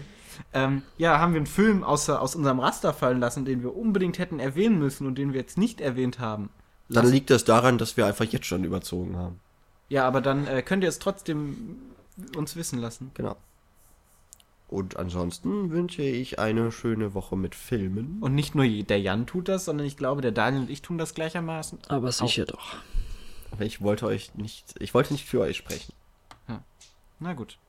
Ähm, ja, haben wir einen Film aus, aus unserem Raster fallen lassen, den wir unbedingt hätten erwähnen müssen und den wir jetzt nicht erwähnt haben. Dann liegt das daran, dass wir einfach jetzt schon überzogen haben. Ja, aber dann äh, könnt ihr es trotzdem uns wissen lassen. Genau. Und ansonsten wünsche ich eine schöne Woche mit Filmen. Und nicht nur der Jan tut das, sondern ich glaube, der Daniel und ich tun das gleichermaßen. Aber sicher auch. Doch. Aber ich wollte euch nicht, ich wollte nicht für euch sprechen. Ja. Na gut.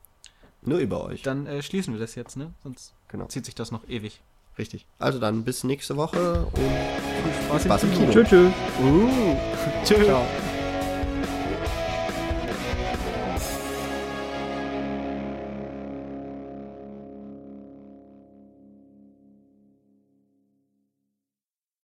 Nur über euch. Dann äh, schließen wir das jetzt, ne? Sonst genau. zieht sich das noch ewig. Richtig. Also dann bis nächste Woche und viel Spaß im Kino. Tschö, tschö. Uh. Tschö. Ciao.